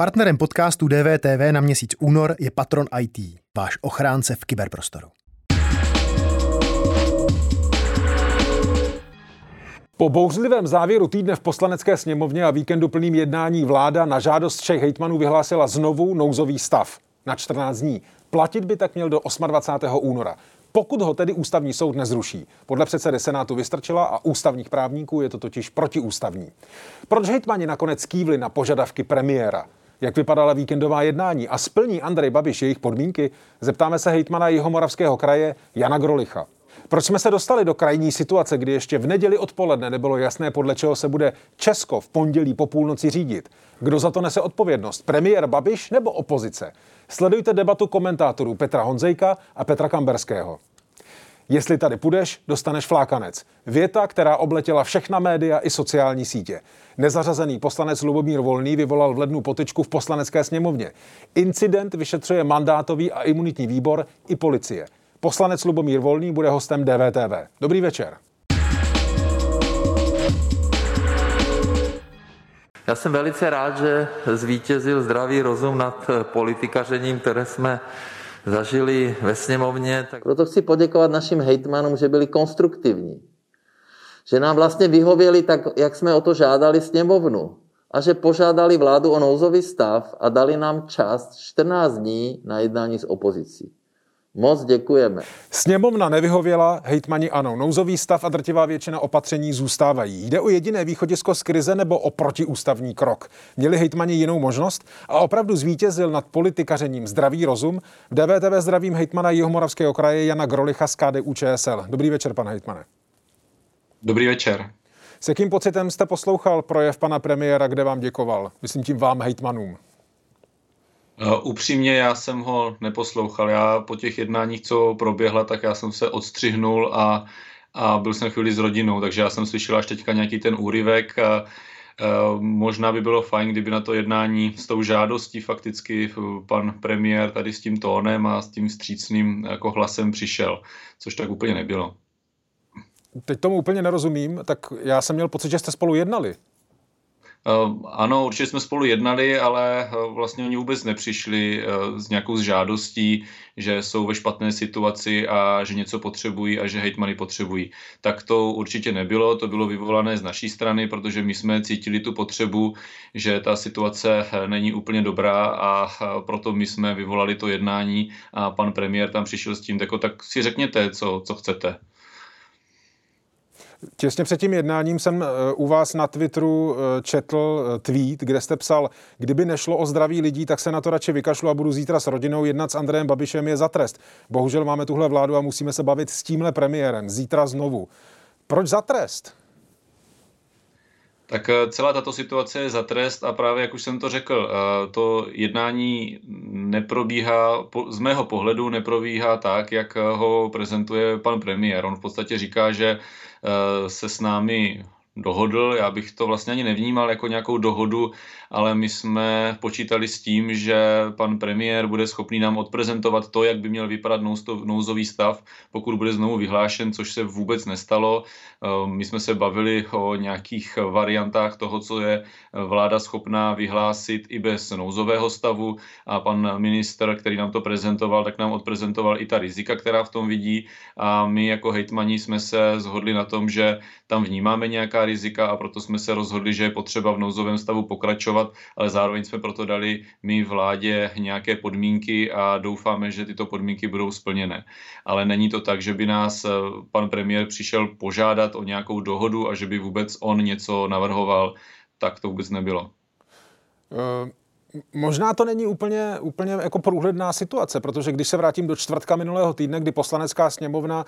Partnerem podcastu DVTV na měsíc únor je Patron IT, váš ochránce v kyberprostoru. Po bouřlivém závěru týdne v Poslanecké sněmovně a víkendu plným jednání vláda na žádost všech hejtmanů vyhlásila znovu nouzový stav na 14 dní. Platit by tak měl do 28. února. Pokud ho tedy ústavní soud nezruší. Podle předsedy Senátu Vystrčila a ústavních právníků je to totiž protiústavní. Proč hejtmani nakonec kývli na požadavky premiéra? Jak vypadala víkendová jednání a splní Andrej Babiš jejich podmínky? Zeptáme se hejtmana Jihomoravského kraje Jana Grolicha. Proč jsme se dostali do krajní situace, kdy ještě v neděli odpoledne nebylo jasné, podle čeho se bude Česko v pondělí po půlnoci řídit? Kdo za to nese odpovědnost? Premiér Babiš nebo opozice? Sledujte debatu komentátorů Petra Honzejka a Petra Kamberského. Jestli tady půjdeš, dostaneš flákanec. Věta, která obletěla všechna média i sociální sítě. Nezařazený poslanec Lubomír Volný vyvolal v lednu potyčku v Poslanecké sněmovně. Incident vyšetřuje mandátový a imunitní výbor i policie. Poslanec Lubomír Volný bude hostem DVTV. Dobrý večer. Já jsem velice rád, že zvítězil zdravý rozum nad politikařením, které jsme zažili ve sněmovně. Proto chci poděkovat našim hejtmanům, že byli konstruktivní. Že nám vlastně vyhověli tak, jak jsme o to žádali sněmovnu. A že požádali vládu o nouzový stav a dali nám čas 14 dní na jednání s opozicí. Moc děkujeme. Sněmovna nevyhověla, hejtmani ano. Nouzový stav a drtivá většina opatření zůstávají. Jde o jediné východisko z krize nebo o protiústavní krok? Měli hejtmani jinou možnost a opravdu zvítězil nad politikařením zdravý rozum? V DVTV zdravím hejtmana Jihomoravského kraje Jana Grolicha z KDU ČSL. Dobrý večer, pane hejtmane. Dobrý večer. S jakým pocitem jste poslouchal projev pana premiéra, kde vám děkoval? Myslím tím vám hejtmanům. Upřímně já jsem ho neposlouchal. Já po těch jednáních, co proběhla, tak já jsem se odstřihnul a byl jsem chvíli s rodinou, takže já jsem slyšel až teďka nějaký ten úryvek. Možná by bylo fajn, kdyby na to jednání s tou žádostí fakticky pan premiér tady s tím tónem a s tím vstřícným jako hlasem přišel, což tak úplně nebylo. Teď tomu úplně nerozumím, tak já jsem měl pocit, že jste spolu jednali. Ano, určitě jsme spolu jednali, ale vlastně oni vůbec nepřišli s nějakou žádostí, že jsou ve špatné situaci a že něco potřebují a že hejtmany potřebují. Tak to určitě nebylo, to bylo vyvolané z naší strany, protože my jsme cítili tu potřebu, že ta situace není úplně dobrá a proto my jsme vyvolali to jednání a pan premiér tam přišel s tím, tak si řekněte, co chcete. Těsně před tím jednáním jsem u vás na Twitteru četl tweet, kde jste psal, kdyby nešlo o zdraví lidí, tak se na to radši vykašlu a budu zítra s rodinou jednat s Andrejem Babišem je za trest. Bohužel máme tuhle vládu a musíme se bavit s tímhle premiérem. Zítra znovu. Proč za trest? Tak celá tato situace je za trest a právě, jak už jsem to řekl, to jednání neprobíhá, z mého pohledu neprobíhá tak, jak ho prezentuje pan premiér. On v podstatě říká, že se s námi dohodl, já bych to vlastně ani nevnímal jako nějakou dohodu, ale my jsme počítali s tím, že pan premiér bude schopný nám odprezentovat to, jak by měl vypadat nouzový stav, pokud bude znovu vyhlášen, což se vůbec nestalo. My jsme se bavili o nějakých variantách toho, co je vláda schopná vyhlásit i bez nouzového stavu a pan minister, který nám to prezentoval, tak nám odprezentoval i ta rizika, která v tom vidí a my jako hejtmani jsme se shodli na tom, že tam vnímáme nějaká rizika a proto jsme se rozhodli, že je potřeba v nouzovém stavu pokračovat, ale zároveň jsme proto dali my vládě nějaké podmínky a doufáme, že tyto podmínky budou splněné. Ale není to tak, že by nás pan premiér přišel požádat o nějakou dohodu a že by vůbec on něco navrhoval, tak to vůbec nebylo. Možná to není úplně jako průhledná situace, protože když se vrátím do čtvrtka minulého týdne, kdy Poslanecká sněmovna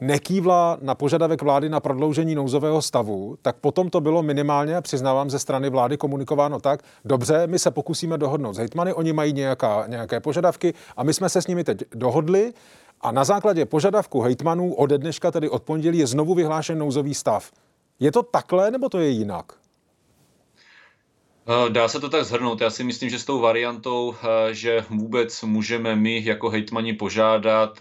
nekývla na požadavek vlády na prodloužení nouzového stavu, tak potom to bylo minimálně, přiznávám, ze strany vlády komunikováno tak, dobře, my se pokusíme dohodnout s hejtmany, oni mají nějaké požadavky a my jsme se s nimi teď dohodli a na základě požadavku hejtmanů ode dneška, tedy od pondělí, je znovu vyhlášen nouzový stav. Je to takhle, nebo to je jinak? Dá se to tak shrnout. Já si myslím, že s tou variantou, že vůbec můžeme my jako hejtmani požádat,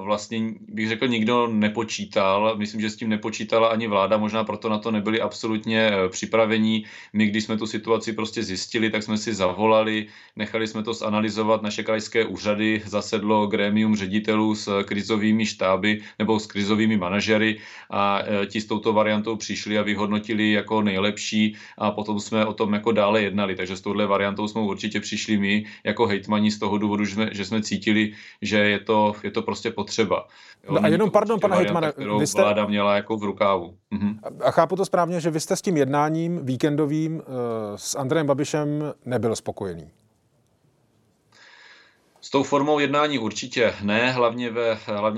vlastně bych řekl, nikdo nepočítal. Myslím, že s tím nepočítala ani vláda, možná proto na to nebyli absolutně připraveni. My, když jsme tu situaci prostě zjistili, tak jsme si zavolali, nechali jsme to zanalyzovat, naše krajské úřady zasedlo grémium ředitelů s krizovými štáby nebo s krizovými manažery a ti s touto variantou přišli a vyhodnotili jako nejlepší a potom jsme o tom jako dále jednali, takže s touhle variantou jsme určitě přišli my jako hejtmani z toho důvodu, že jsme cítili, že je to prostě potřeba. Jo, no a jenom, pardon, pane hejtmane, vy jste... vláda měla jako v rukávu. Mhm. A chápu to správně, že vy jste s tím jednáním víkendovým s Andrejem Babišem nebyl spokojený? S tou formou jednání určitě ne, hlavně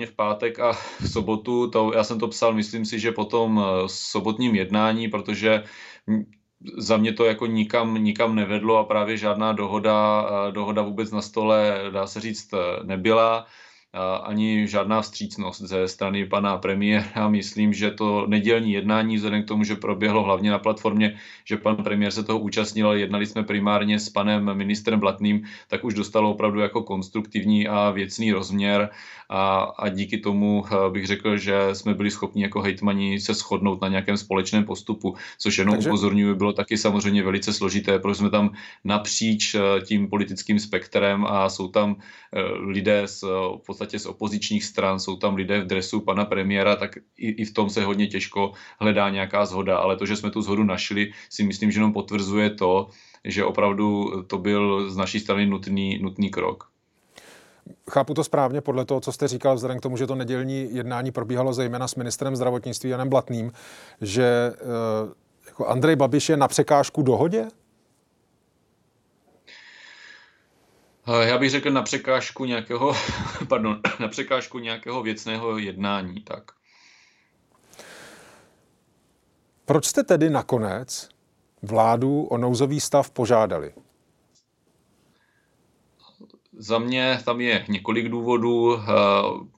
v pátek a v sobotu. Já jsem to psal, myslím si, že po tom sobotním jednání, protože za mě to jako nikam nevedlo a právě žádná dohoda vůbec na stole, dá se říct, nebyla. Ani žádná vstřícnost ze strany pana premiéra. Myslím, že to nedělní jednání, vzhledem k tomu, že proběhlo hlavně na platformě, že pan premiér se toho účastnil, ale jednali jsme primárně s panem ministrem Blatným, tak už dostalo opravdu jako konstruktivní a věcný rozměr a díky tomu bych řekl, že jsme byli schopni jako hejtmani se shodnout na nějakém společném postupu, což jenom upozorňuji, bylo taky samozřejmě velice složité, protože jsme tam napříč tím politickým spektrem a jsou tam lidé v podstatě z opozičních stran, jsou tam lidé v dresu pana premiéra, tak i v tom se hodně těžko hledá nějaká shoda, ale to, že jsme tu shodu našli, si myslím, že jenom potvrzuje to, že opravdu to byl z naší strany nutný krok. Chápu to správně podle toho, co jste říkal, vzhledem k tomu, že to nedělní jednání probíhalo zejména s ministrem zdravotnictví Janem Blatným, že jako Andrej Babiš je na překážku dohodě? Já bych řekl na překážku nějakého věcného jednání, tak. Proč jste tedy nakonec vládu o nouzový stav požádali? Za mě tam je několik důvodů.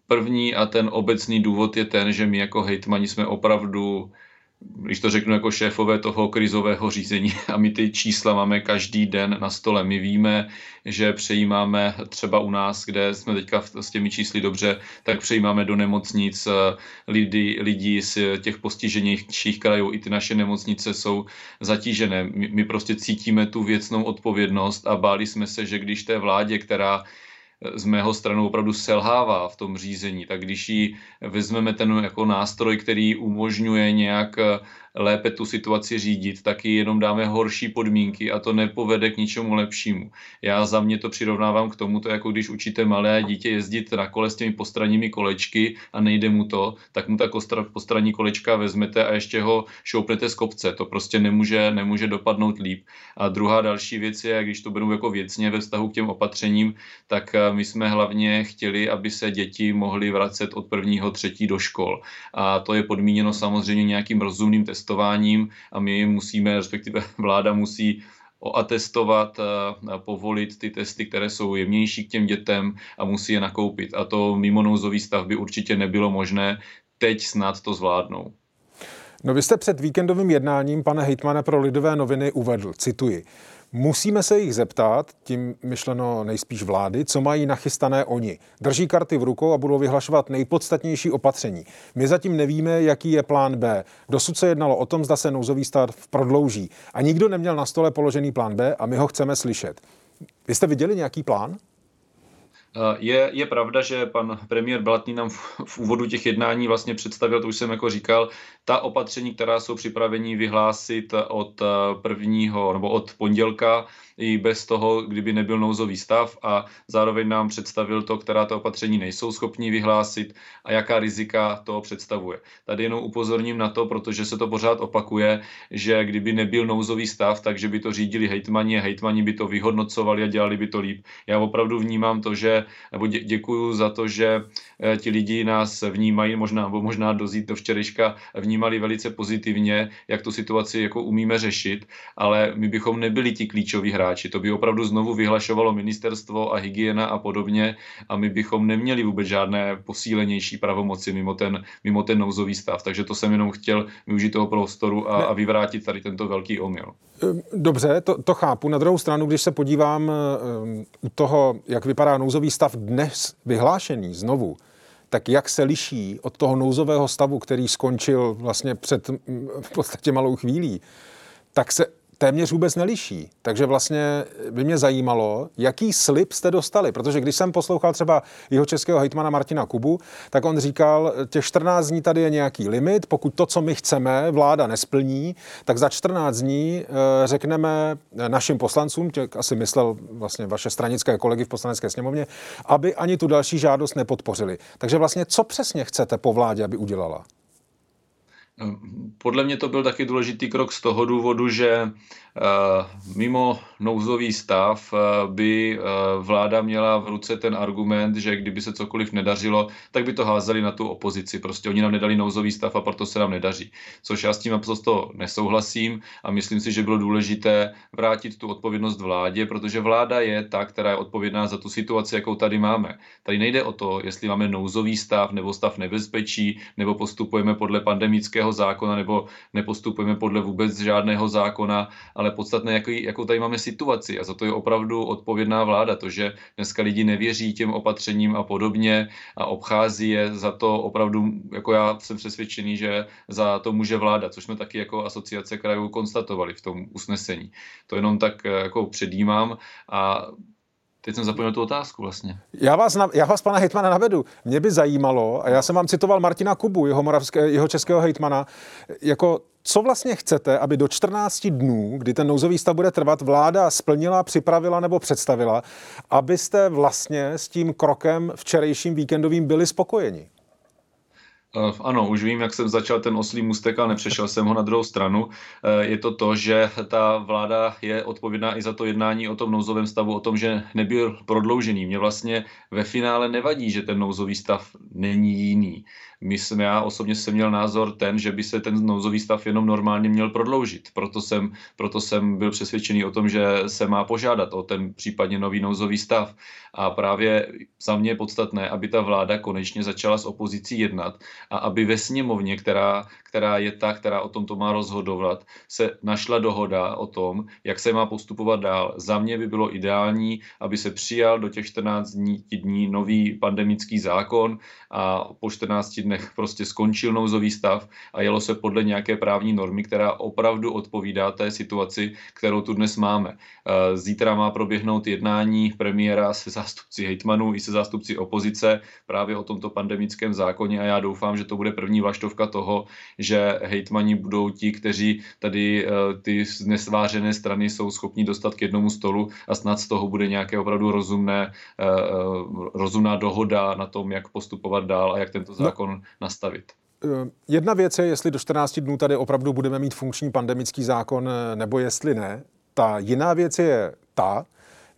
První a ten obecný důvod je ten, že my jako hejtmani jsme opravdu, když to řeknu jako šéfové toho krizového řízení a my ty čísla máme každý den na stole. My víme, že přejímáme třeba u nás, kde jsme teďka s těmi čísly dobře, tak přejímáme do nemocnic lidi z těch postiženějších krajů. I ty naše nemocnice jsou zatížené. My prostě cítíme tu věcnou odpovědnost a báli jsme se, že když té vládě, která z mého stranu opravdu selhává v tom řízení, tak když ji vezmeme ten jako nástroj, který umožňuje nějak lépe tu situaci řídit, tak ji jenom dáme horší podmínky a to nepovede k ničemu lepšímu. Já za mě to přirovnávám k tomu, to jako když učíte malé dítě jezdit na kole s těmi postranními kolečky a nejde mu to, tak mu ta postranní kolečka vezmete a ještě ho šoupnete z kopce. To prostě nemůže dopadnout líp. A druhá další věc je, když to beru jako věcně ve vztahu k těm opatřením, tak my jsme hlavně chtěli, aby se děti mohly vracet od 1.3. do škol. A to je podmíněno samozřejmě nějakým rozumným testováním a my musíme, respektive vláda musí atestovat, povolit ty testy, které jsou jemnější k těm dětem a musí je nakoupit. A to mimo nouzový stav by určitě nebylo možné. Teď snad to zvládnou. No vy jste před víkendovým jednáním, pane hejtmane, pro Lidové noviny uvedl, cituji, musíme se jich zeptat, tím myšleno nejspíš vlády, co mají nachystané oni. Drží karty v rukou a budou vyhlašovat nejpodstatnější opatření. My zatím nevíme, jaký je plán B. Dosud se jednalo o tom, zda se nouzový stav prodlouží. A nikdo neměl na stole položený plán B a my ho chceme slyšet. Vy jste viděli nějaký plán? Je pravda, že pan premiér Blatný nám v úvodu těch jednání vlastně představil, to už jsem jako říkal, ta opatření, která jsou připraveni vyhlásit od prvního nebo od pondělka i bez toho, kdyby nebyl nouzový stav a zároveň nám představil to, která ta opatření nejsou schopni vyhlásit a jaká rizika to představuje. Tady jenom upozorním na to, protože se to pořád opakuje, že kdyby nebyl nouzový stav, takže by to řídili hejtmani a hejtmani by to vyhodnocovali a dělali by to líp. Já opravdu vnímám to, že nebo děkuju za to, že ti lidi nás vnímají, možná do včerejška vnímají vnímali velice pozitivně, jak tu situaci jako umíme řešit, ale my bychom nebyli ti klíčoví hráči. To by opravdu znovu vyhlašovalo ministerstvo a hygiena a podobně a my bychom neměli vůbec žádné posílenější pravomoci mimo ten nouzový stav. Takže to jsem jenom chtěl využít toho prostoru a vyvrátit tady tento velký omyl. Dobře, to chápu. Na druhou stranu, když se podívám u toho, jak vypadá nouzový stav dnes vyhlášený znovu, tak jak se liší od toho nouzového stavu, který skončil vlastně před v podstatě malou chvílí, tak se téměř vůbec neliší. Takže vlastně by mě zajímalo, jaký slib jste dostali, protože když jsem poslouchal třeba jeho českého hejtmana Martina Kubu, tak on říkal, těch 14 dní tady je nějaký limit, pokud to, co my chceme, vláda nesplní, tak za 14 dní řekneme našim poslancům, těch asi myslel vlastně vaše stranické kolegy v poslanecké sněmovně, aby ani tu další žádost nepodpořili. Takže vlastně co přesně chcete po vládě, aby udělala? Podle mě to byl taky důležitý krok z toho důvodu, že mimo nouzový stav by vláda měla v ruce ten argument, že kdyby se cokoliv nedařilo, tak by to házeli na tu opozici. Prostě oni nám nedali nouzový stav a proto se nám nedaří. Což já s tím naprosto nesouhlasím a myslím si, že bylo důležité vrátit tu odpovědnost vládě, protože vláda je ta, která je odpovědná za tu situaci, jakou tady máme. Tady nejde o to, jestli máme nouzový stav nebo stav nebezpečí, nebo postupujeme podle pandemického zákona nebo nepostupujeme podle vůbec žádného zákona, ale podstatné, jakou tady máme situaci a za to je opravdu odpovědná vláda. To, že dneska lidi nevěří těm opatřením a podobně a obchází je, za to opravdu, jako já jsem přesvědčený, že za to může vláda, což jsme taky jako asociace krajů konstatovali v tom usnesení. To jenom tak jako předjímám a teď jsem zapomněl tu otázku vlastně. Já vás, pana hejtmana, navedu. Mě by zajímalo, a já jsem vám citoval Martina Kubu, jeho českého hejtmana, jako co vlastně chcete, aby do 14 dnů, kdy ten nouzový stav bude trvat, vláda splnila, připravila nebo představila, abyste vlastně s tím krokem včerejším víkendovým byli spokojeni? Ano, už vím, jak jsem začal ten oslí můstek a nepřešel jsem ho na druhou stranu. Je to, že ta vláda je odpovědná i za to jednání o tom nouzovém stavu, o tom, že nebyl prodloužený. Mně vlastně ve finále nevadí, že ten nouzový stav není jiný. Já osobně jsem měl názor ten, že by se ten nouzový stav jenom normálně měl prodloužit. Proto jsem byl přesvědčený o tom, že se má požádat o ten případně nový nouzový stav. A právě za mě je podstatné, aby ta vláda konečně začala s opozicí jednat a aby ve sněmovně, která je ta, která o tom to má rozhodovat, se našla dohoda o tom, jak se má postupovat dál. Za mě by bylo ideální, aby se přijal do těch 14 dní nový pandemický zákon a po 14 dnech prostě skončil nouzový stav a jelo se podle nějaké právní normy, která opravdu odpovídá té situaci, kterou tu dnes máme. Zítra má proběhnout jednání premiéra se zástupci hejtmanů i se zástupci opozice právě o tomto pandemickém zákoně a já doufám, že to bude první vlaštovka toho, že hejtmani budou ti, kteří tady ty nesvářené strany jsou schopni dostat k jednomu stolu a snad z toho bude nějaké opravdu rozumná dohoda na tom, jak postupovat dál a jak tento zákon nastavit. Jedna věc je, jestli do 14 dnů tady opravdu budeme mít funkční pandemický zákon nebo jestli ne. Ta jiná věc je ta,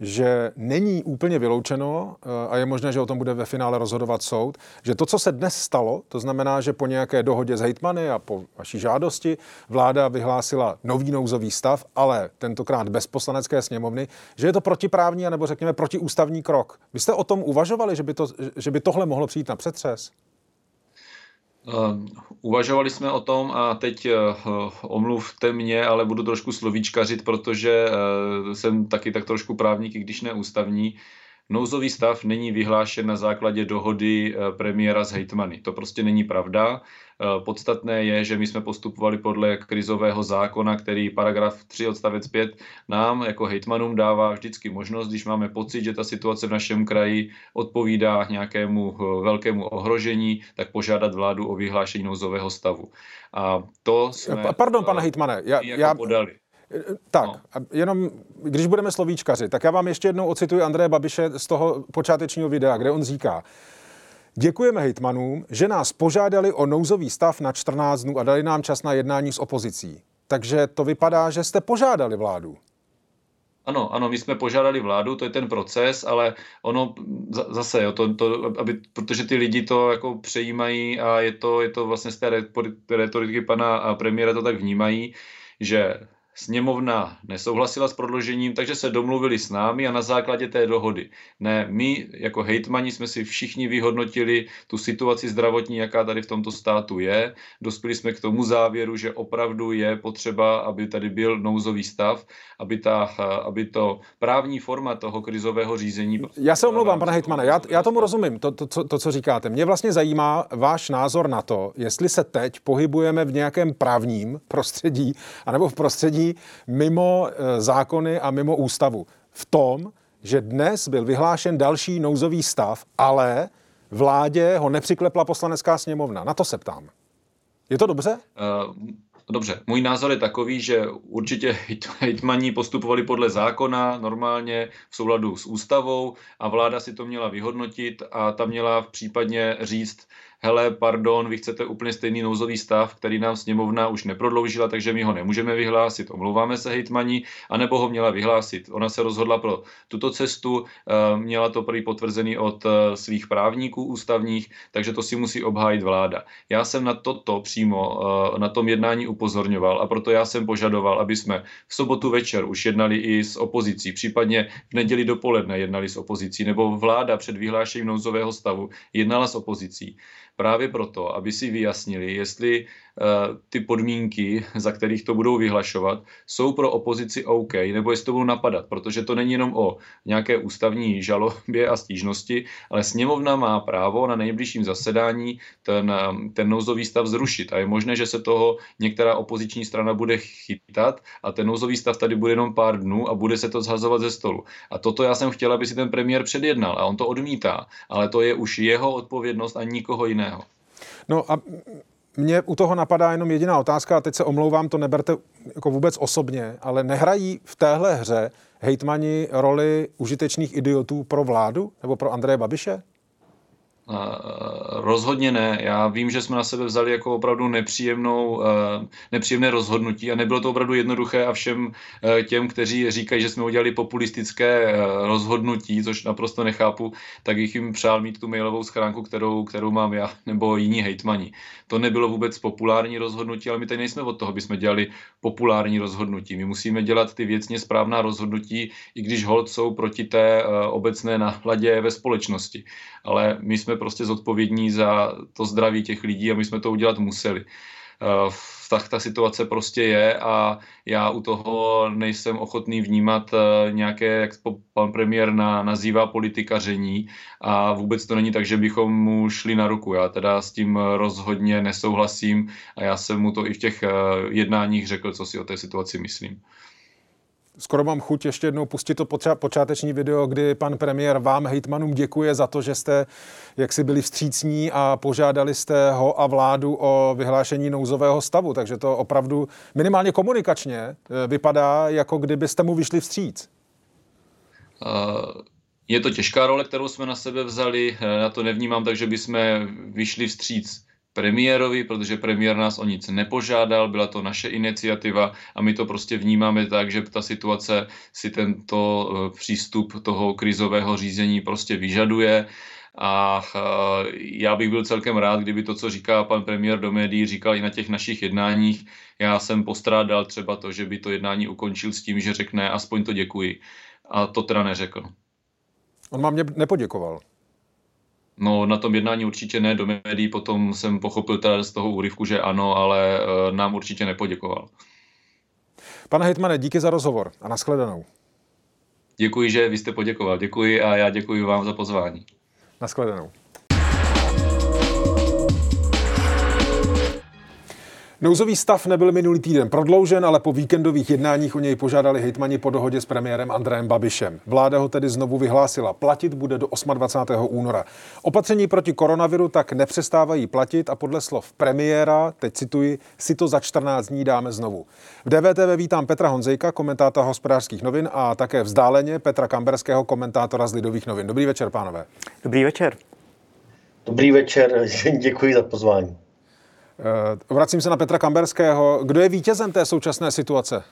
že není úplně vyloučeno a je možné, že o tom bude ve finále rozhodovat soud, že to, co se dnes stalo, to znamená, že po nějaké dohodě s hejtmany a po vaší žádosti vláda vyhlásila nový nouzový stav, ale tentokrát bez poslanecké sněmovny, že je to protiprávní anebo řekněme protiústavní krok. Vy jste o tom uvažovali, že by tohle mohlo přijít na přetřes? Uvažovali jsme o tom a teď omluvte mě, ale budu trošku slovíčkařit, protože jsem taky tak trošku právník, i když ne ústavní. Nouzový stav není vyhlášen na základě dohody premiéra s hejtmany. To prostě není pravda. Podstatné je, že my jsme postupovali podle krizového zákona, který paragraf 3 odstavec 5 nám jako hejtmanům dává vždycky možnost, když máme pocit, že ta situace v našem kraji odpovídá nějakému velkému ohrožení, tak požádat vládu o vyhlášení nouzového stavu. A to jsme... Pardon, pane hejtmane, já podali. Tak, jenom když budeme slovíčkaři, tak já vám ještě jednou ocituji Andreje Babiše z toho počátečního videa, kde on říká: děkujeme hejtmanům, že nás požádali o nouzový stav na 14 dnů a dali nám čas na jednání s opozicí. Takže to vypadá, že jste požádali vládu. Ano, my jsme požádali vládu, to je ten proces, ale ono zase, jo, protože ty lidi to jako přejímají a je to vlastně z té retoriky pana premiéra to tak vnímají, že Sněmovna nesouhlasila s prodloužením, takže se domluvili s námi a na základě té dohody. Ne, my jako hejtmani jsme si všichni vyhodnotili tu situaci zdravotní, jaká tady v tomto státu je. Dospěli jsme k tomu závěru, že opravdu je potřeba, aby tady byl nouzový stav, aby to právní forma toho krizového řízení... Já se omlouvám, pane hejtmane, já tomu rozumím, to, co říkáte. Mě vlastně zajímá váš názor na to, jestli se teď pohybujeme v nějakém právním prostředí, anebo v prostředí mimo zákony a mimo ústavu. V tom, že dnes byl vyhlášen další nouzový stav, ale vládě ho nepřiklepla Poslanecká sněmovna. Na to se ptám. Je to dobře? Dobře, můj názor je takový, že určitě hejtmani postupovali podle zákona, normálně v souladu s ústavou a vláda si to měla vyhodnotit a ta měla případně říct, hele, pardon, vy chcete úplně stejný nouzový stav, který nám sněmovna už neprodloužila, takže my ho nemůžeme vyhlásit, omlouváme se hejtmani, anebo ho měla vyhlásit. Ona se rozhodla pro tuto cestu, měla to prý potvrzený od svých právníků ústavních, takže to si musí obhájit vláda. Já jsem na toto přímo na tom jednání upozorňoval a proto já jsem požadoval, aby jsme v sobotu večer už jednali i s opozicí, případně v neděli dopoledne jednali s opozicí, nebo vláda před vyhlášením nouzového stavu jednala s opozicí. Právě proto, aby si vyjasnili, jestli ty podmínky, za kterých to budou vyhlašovat, jsou pro opozici OK, nebo jestli to budou napadat, protože to není jenom o nějaké ústavní žalobě a stížnosti, ale sněmovna má právo na nejbližším zasedání ten nouzový stav zrušit a je možné, že se toho některá opoziční strana bude chytat a ten nouzový stav tady bude jenom pár dnů a bude se to zhazovat ze stolu. A toto já jsem chtěl, aby si ten premiér předjednal a on to odmítá, ale to je už jeho odpovědnost a nikoho jiného. No a mě u toho napadá jenom jediná otázka, a teď se omlouvám, to neberte jako vůbec osobně, ale nehrají v téhle hře hejtmani roli užitečných idiotů pro vládu nebo pro Andreje Babiše? Rozhodně ne. Já vím, že jsme na sebe vzali jako opravdu nepříjemné rozhodnutí a nebylo to opravdu jednoduché a všem těm, kteří říkají, že jsme udělali populistické rozhodnutí, což naprosto nechápu, tak jich jim přál mít tu mailovou schránku, kterou mám já nebo jiní hejtmani. To nebylo vůbec populární rozhodnutí, ale my tady nejsme od toho, aby jsme dělali populární rozhodnutí. My musíme dělat ty věcně správná rozhodnutí, i když holt jsou proti té obecné náhladě ve společnosti. Ale my jsme prostě zodpovědní za to zdraví těch lidí a my jsme to udělat museli. Tak ta situace prostě je a já u toho nejsem ochotný vnímat nějaké, jak pan premiér nazývá, politikaření a vůbec to není tak, že bychom mu šli na ruku. Já teda s tím rozhodně nesouhlasím a já jsem mu to i v těch jednáních řekl, co si o té situaci myslím. Skoro mám chuť ještě jednou pustit to počáteční video, kdy pan premiér vám, hejtmanům, děkuje za to, že jste jaksi byli vstřícní a požádali jste ho a vládu o vyhlášení nouzového stavu. Takže to opravdu minimálně komunikačně vypadá, jako kdybyste mu vyšli vstříc. Je to těžká role, kterou jsme na sebe vzali. Já to nevnímám, takže bychom vyšli vstříc premiérovi, protože premiér nás o nic nepožádal, byla to naše iniciativa a my to prostě vnímáme tak, že ta situace si tento přístup toho krizového řízení prostě vyžaduje. A já bych byl celkem rád, kdyby to, co říká pan premiér do médií, říkal i na těch našich jednáních. Já jsem postrádal třeba to, že by to jednání ukončil s tím, že řekne aspoň to děkuji. A to teda neřekl. On vám nepoděkoval. No, na tom jednání určitě ne, do médií potom jsem pochopil teda z toho úryvku, že ano, ale nám určitě nepoděkoval. Pane hejtmane, díky za rozhovor a nashledanou. Děkuji, že vy jste poděkoval. Děkuji a já děkuji vám za pozvání. Nashledanou. Nouzový stav nebyl minulý týden prodloužen, ale po víkendových jednáních o něj požádali hejtmani po dohodě s premiérem Andrejem Babišem. Vláda ho tedy znovu vyhlásila. Platit bude do 28. února. Opatření proti koronaviru tak nepřestávají platit a podle slov premiéra, teď cituji, si to za 14 dní dáme znovu. V DVTV vítám Petra Honzejka, komentátora Hospodářských novin a také vzdáleně Petra Kamberského, komentátora z Lidových novin. Dobrý večer, pánové. Dobrý večer. Dobrý večer, děkuji za pozvání. Vracím se na Petra Kamberského. Kdo je vítězem té současné situace?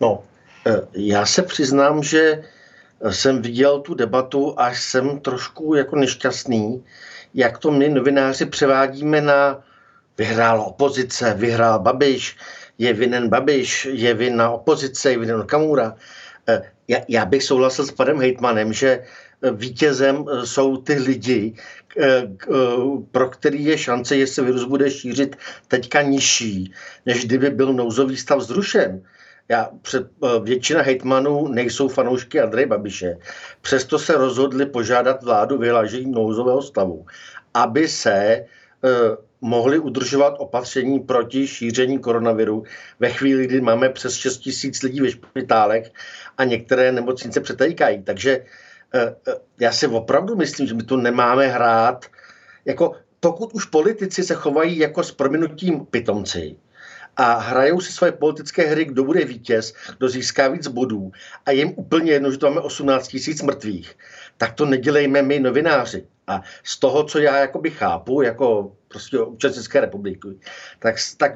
No, Já se přiznám, že jsem viděl tu debatu a jsem trošku jako nešťastný, jak to my novináři převádíme na vyhrála opozice, vyhrál Babiš, je vinen Babiš, je vina opozice, je vinen Okamura. Já bych souhlasil s panem hejtmanem, že vítězem jsou ty lidi, pro který je šance, jestli virus bude šířit teďka nižší, než kdyby byl nouzový stav zrušen. Většina hejtmanů nejsou fanoušky Andreje Babiše. Přesto se rozhodli požádat vládu vyhlášení nouzového stavu, aby se mohli udržovat opatření proti šíření koronaviru ve chvíli, kdy máme přes 6 tisíc lidí ve špitálech a některé nemocnice přetýkají. Takže já si opravdu myslím, že my tu nemáme hrát. Jako, pokud už politici se chovají jako s prominutím pitomci a hrajou si svoje politické hry, kdo bude vítěz, kdo získá víc bodů a jim úplně jedno, že to máme 18 tisíc mrtvých, tak to nedělejme my novináři. A z toho, co já jakoby chápu, jako prostě občan České republiky, tak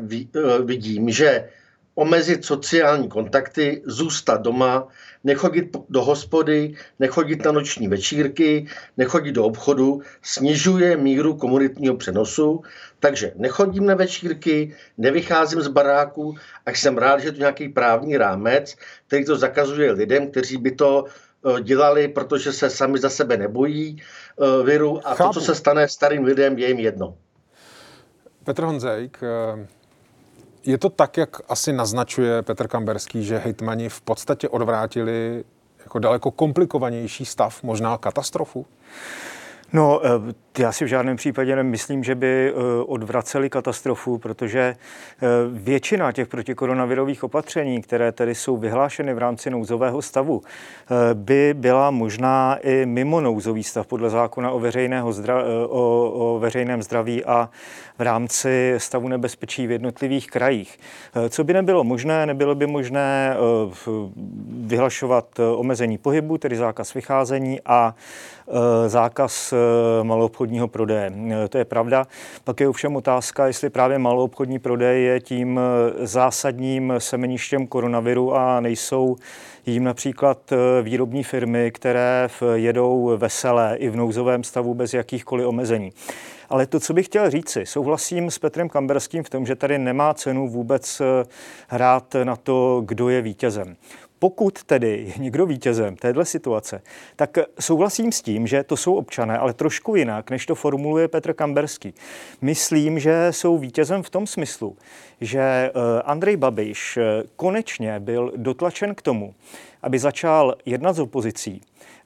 vidím, že omezit sociální kontakty, zůstat doma, nechodit do hospody, nechodit na noční večírky, nechodit do obchodu, snižuje míru komunitního přenosu, takže nechodím na večírky, nevycházím z baráku, až jsem rád, že je to nějaký právní rámec, který to zakazuje lidem, kteří by to dělali, protože se sami za sebe nebojí viru a chápu. To, co se stane starým lidem, je jim jedno. Petr Honzejk, je to tak, jak asi naznačuje Petr Kamberský, že hejtmani v podstatě odvrátili jako daleko komplikovanější stav, možná katastrofu? No, já si v žádném případě nemyslím, že by odvraceli katastrofu, protože většina těch protikoronavirových opatření, které tady jsou vyhlášeny v rámci nouzového stavu, by byla možná i mimo nouzový stav podle zákona o veřejném zdraví a v rámci stavu nebezpečí v jednotlivých krajích. Co by nebylo možné? Nebylo by možné vyhlašovat omezení pohybu, tedy zákaz vycházení a zákaz maloobchodního prodeje. To je pravda. Pak je ovšem otázka, jestli právě maloobchodní prodej je tím zásadním semeništěm koronaviru a nejsou jím například výrobní firmy, které jedou veselé i v nouzovém stavu bez jakýchkoliv omezení. Ale to, co bych chtěl říci, souhlasím s Petrem Kamberským v tom, že tady nemá cenu vůbec hrát na to, kdo je vítězem. Pokud tedy je někdo vítězem téhle situace, tak souhlasím s tím, že to jsou občané, ale trošku jinak, než to formuluje Petr Kamberský. Myslím, že jsou vítězem v tom smyslu, že Andrej Babiš konečně byl dotlačen k tomu, aby začal jednat s opozicí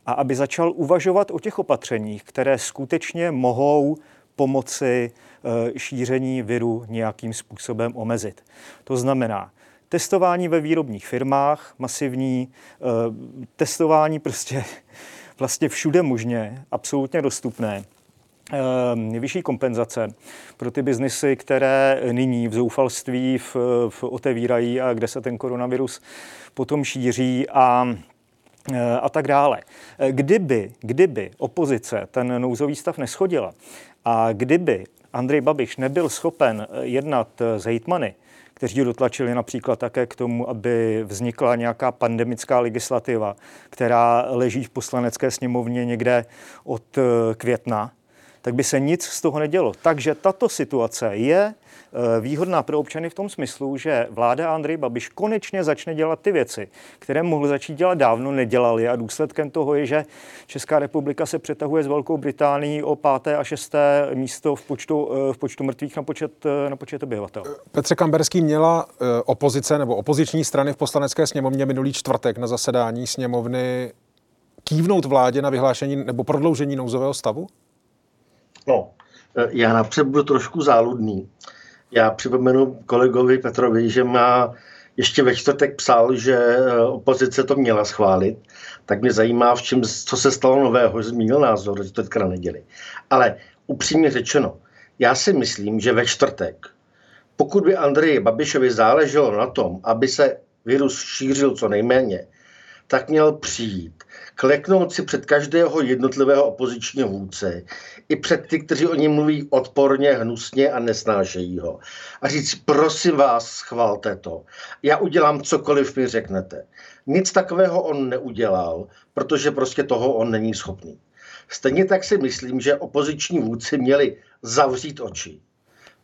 a aby začal uvažovat o těch opatřeních, které skutečně mohou pomoci šíření viru nějakým způsobem omezit. To znamená, testování ve výrobních firmách, masivní testování prostě vlastně všude možně, absolutně dostupné. Vyšší kompenzace pro ty biznesy, které nyní v zoufalství otevírají a kde se ten koronavirus potom šíří a tak dále. Kdyby opozice ten nouzový stav neschodila a kdyby Andrej Babiš nebyl schopen jednat s hejtmany, kteří dotlačili například také k tomu, aby vznikla nějaká pandemická legislativa, která leží v Poslanecké sněmovně někde od května, tak by se nic z toho nedělo. Takže tato situace je výhodná pro občany v tom smyslu, že vláda Andrej Babiš konečně začne dělat ty věci, které mohl začít dělat dávno, nedělali. A důsledkem toho je, že Česká republika se přetahuje s Velkou Británií o 5. a 6. místo v počtu mrtvých na počet obyvatel. Petře Kamberský, měla opozice nebo opoziční strany v Poslanecké sněmovně minulý čtvrtek na zasedání sněmovny kývnout vládě na vyhlášení nebo prodloužení nouzového stavu? No, já napřed budu trošku záludný. Já připomenu kolegovi Petrovi, že má ještě ve čtvrtek psal, že opozice to měla schválit. Tak mě zajímá, v čem, co se stalo nového, že změnil názor, že to teďka neděli. Ale upřímně řečeno, já si myslím, že ve čtvrtek, pokud by Andreji Babišovi záleželo na tom, aby se virus šířil co nejméně, tak měl přijít, kleknout si před každého jednotlivého opozičního vůdce, i před ty, kteří o něm mluví odporně, hnusně a nesnášejí ho. A říct, prosím vás, schvalte to. Já udělám cokoliv, mi řeknete. Nic takového on neudělal, protože prostě toho on není schopný. Stejně tak si myslím, že opoziční vůdci měli zavřít oči.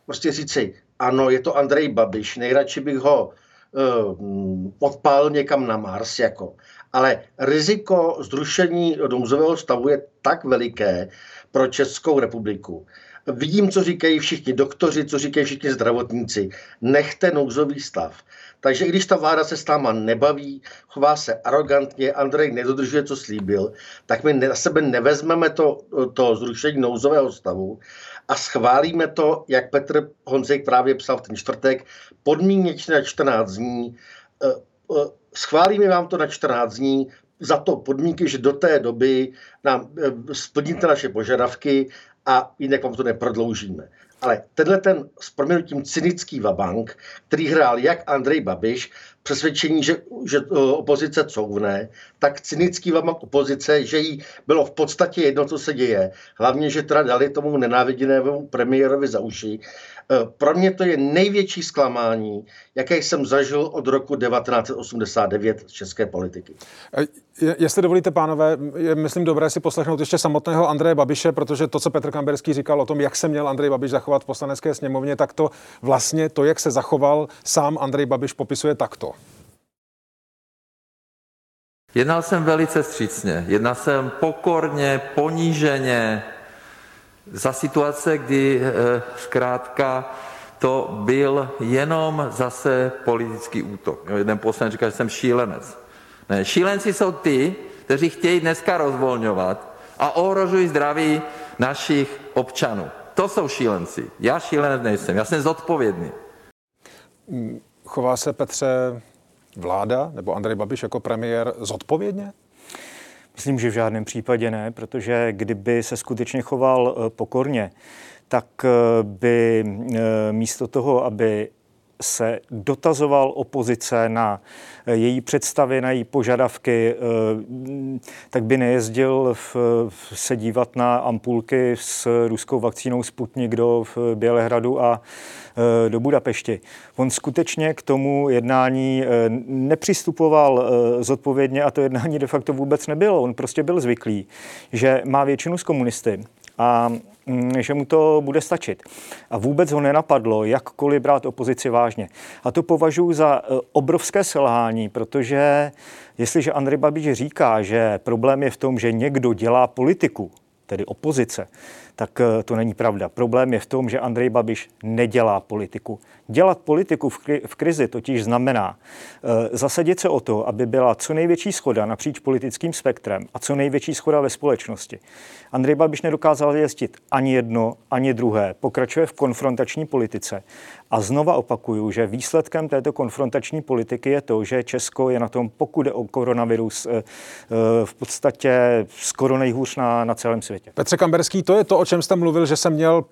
Prostě říci, ano, je to Andrej Babiš, nejradši bych ho odpálil někam na Mars, jako. Ale riziko zrušení nouzového stavu je tak veliké pro Českou republiku. Vidím, co říkají všichni doktoři, co říkají všichni zdravotníci. Nechte nouzový stav. Takže i když ta vláda se s náma nebaví, chová se arrogantně, Andrej nedodržuje, co slíbil, tak my na sebe nevezmeme to zrušení nouzového stavu a schválíme to, jak Petr Honzejk právě psal ten čtvrtek, podmíněčně na 14 dní. Schválíme vám to na 14 dní, za to podmínky, že do té doby nám splníte naše požadavky a jinak vám to neprodloužíme. Ale tenhle ten s proměnutím cynický vabank, který hrál jak Andrej Babiš, přesvědčení, že opozice couvne, tak cynický vabank opozice, že jí bylo v podstatě jedno, co se děje. Hlavně, že teda dali tomu nenáviděnému premiérovi za uši. Pro mě to je největší zklamání, jaké jsem zažil od roku 1989 z české politiky. Jestli dovolíte, pánové, je, myslím, dobré si poslechnout ještě samotného Andreje Babiše, protože to, co Petr Kamberský říkal o tom, jak se měl Andrej Babiš zachovat v Poslanecké sněmovně, tak to vlastně to, jak se zachoval, sám Andrej Babiš popisuje takto. Jednal jsem velice vstřícně, jednal jsem pokorně, poníženě, za situace, kdy zkrátka to byl jenom zase politický útok. Jeden poslanec říká, že jsem šílenec. Ne, šílenci jsou ty, kteří chtějí dneska rozvolňovat a ohrožují zdraví našich občanů. To jsou šílenci. Já šílenec nejsem, já jsem zodpovědný. Chová se, Petře, vláda nebo Andrej Babiš jako premiér zodpovědně? Myslím, že v žádném případě ne, protože kdyby se skutečně choval pokorně, tak by místo toho, aby se dotazoval opozice na její představy, na její požadavky, tak by nejezdil se dívat na ampulky s ruskou vakcínou Sputnik do Bělehradu a do Budapešti. On skutečně k tomu jednání nepřistupoval zodpovědně a to jednání de facto vůbec nebylo. On prostě byl zvyklý, že má většinu z komunisty a že mu to bude stačit. A vůbec ho nenapadlo, jakkoliv brát opozici vážně. A to považuji za obrovské selhání, protože jestliže Andrej Babiš říká, že problém je v tom, že někdo dělá politiku, tedy opozice, tak to není pravda. Problém je v tom, že Andrej Babiš nedělá politiku. Dělat politiku v krizi totiž znamená zasadit se o to, aby byla co největší shoda napříč politickým spektrem a co největší shoda ve společnosti. Andrej Babiš nedokázal zajistit ani jedno, ani druhé. Pokračuje v konfrontační politice. A znova opakuju, že výsledkem této konfrontační politiky je to, že Česko je na tom, pokud jde o koronavirus, v podstatě skoro nejhůř na celém světě. Petře Kamberský, to je to, o čem jste mluvil, že se měl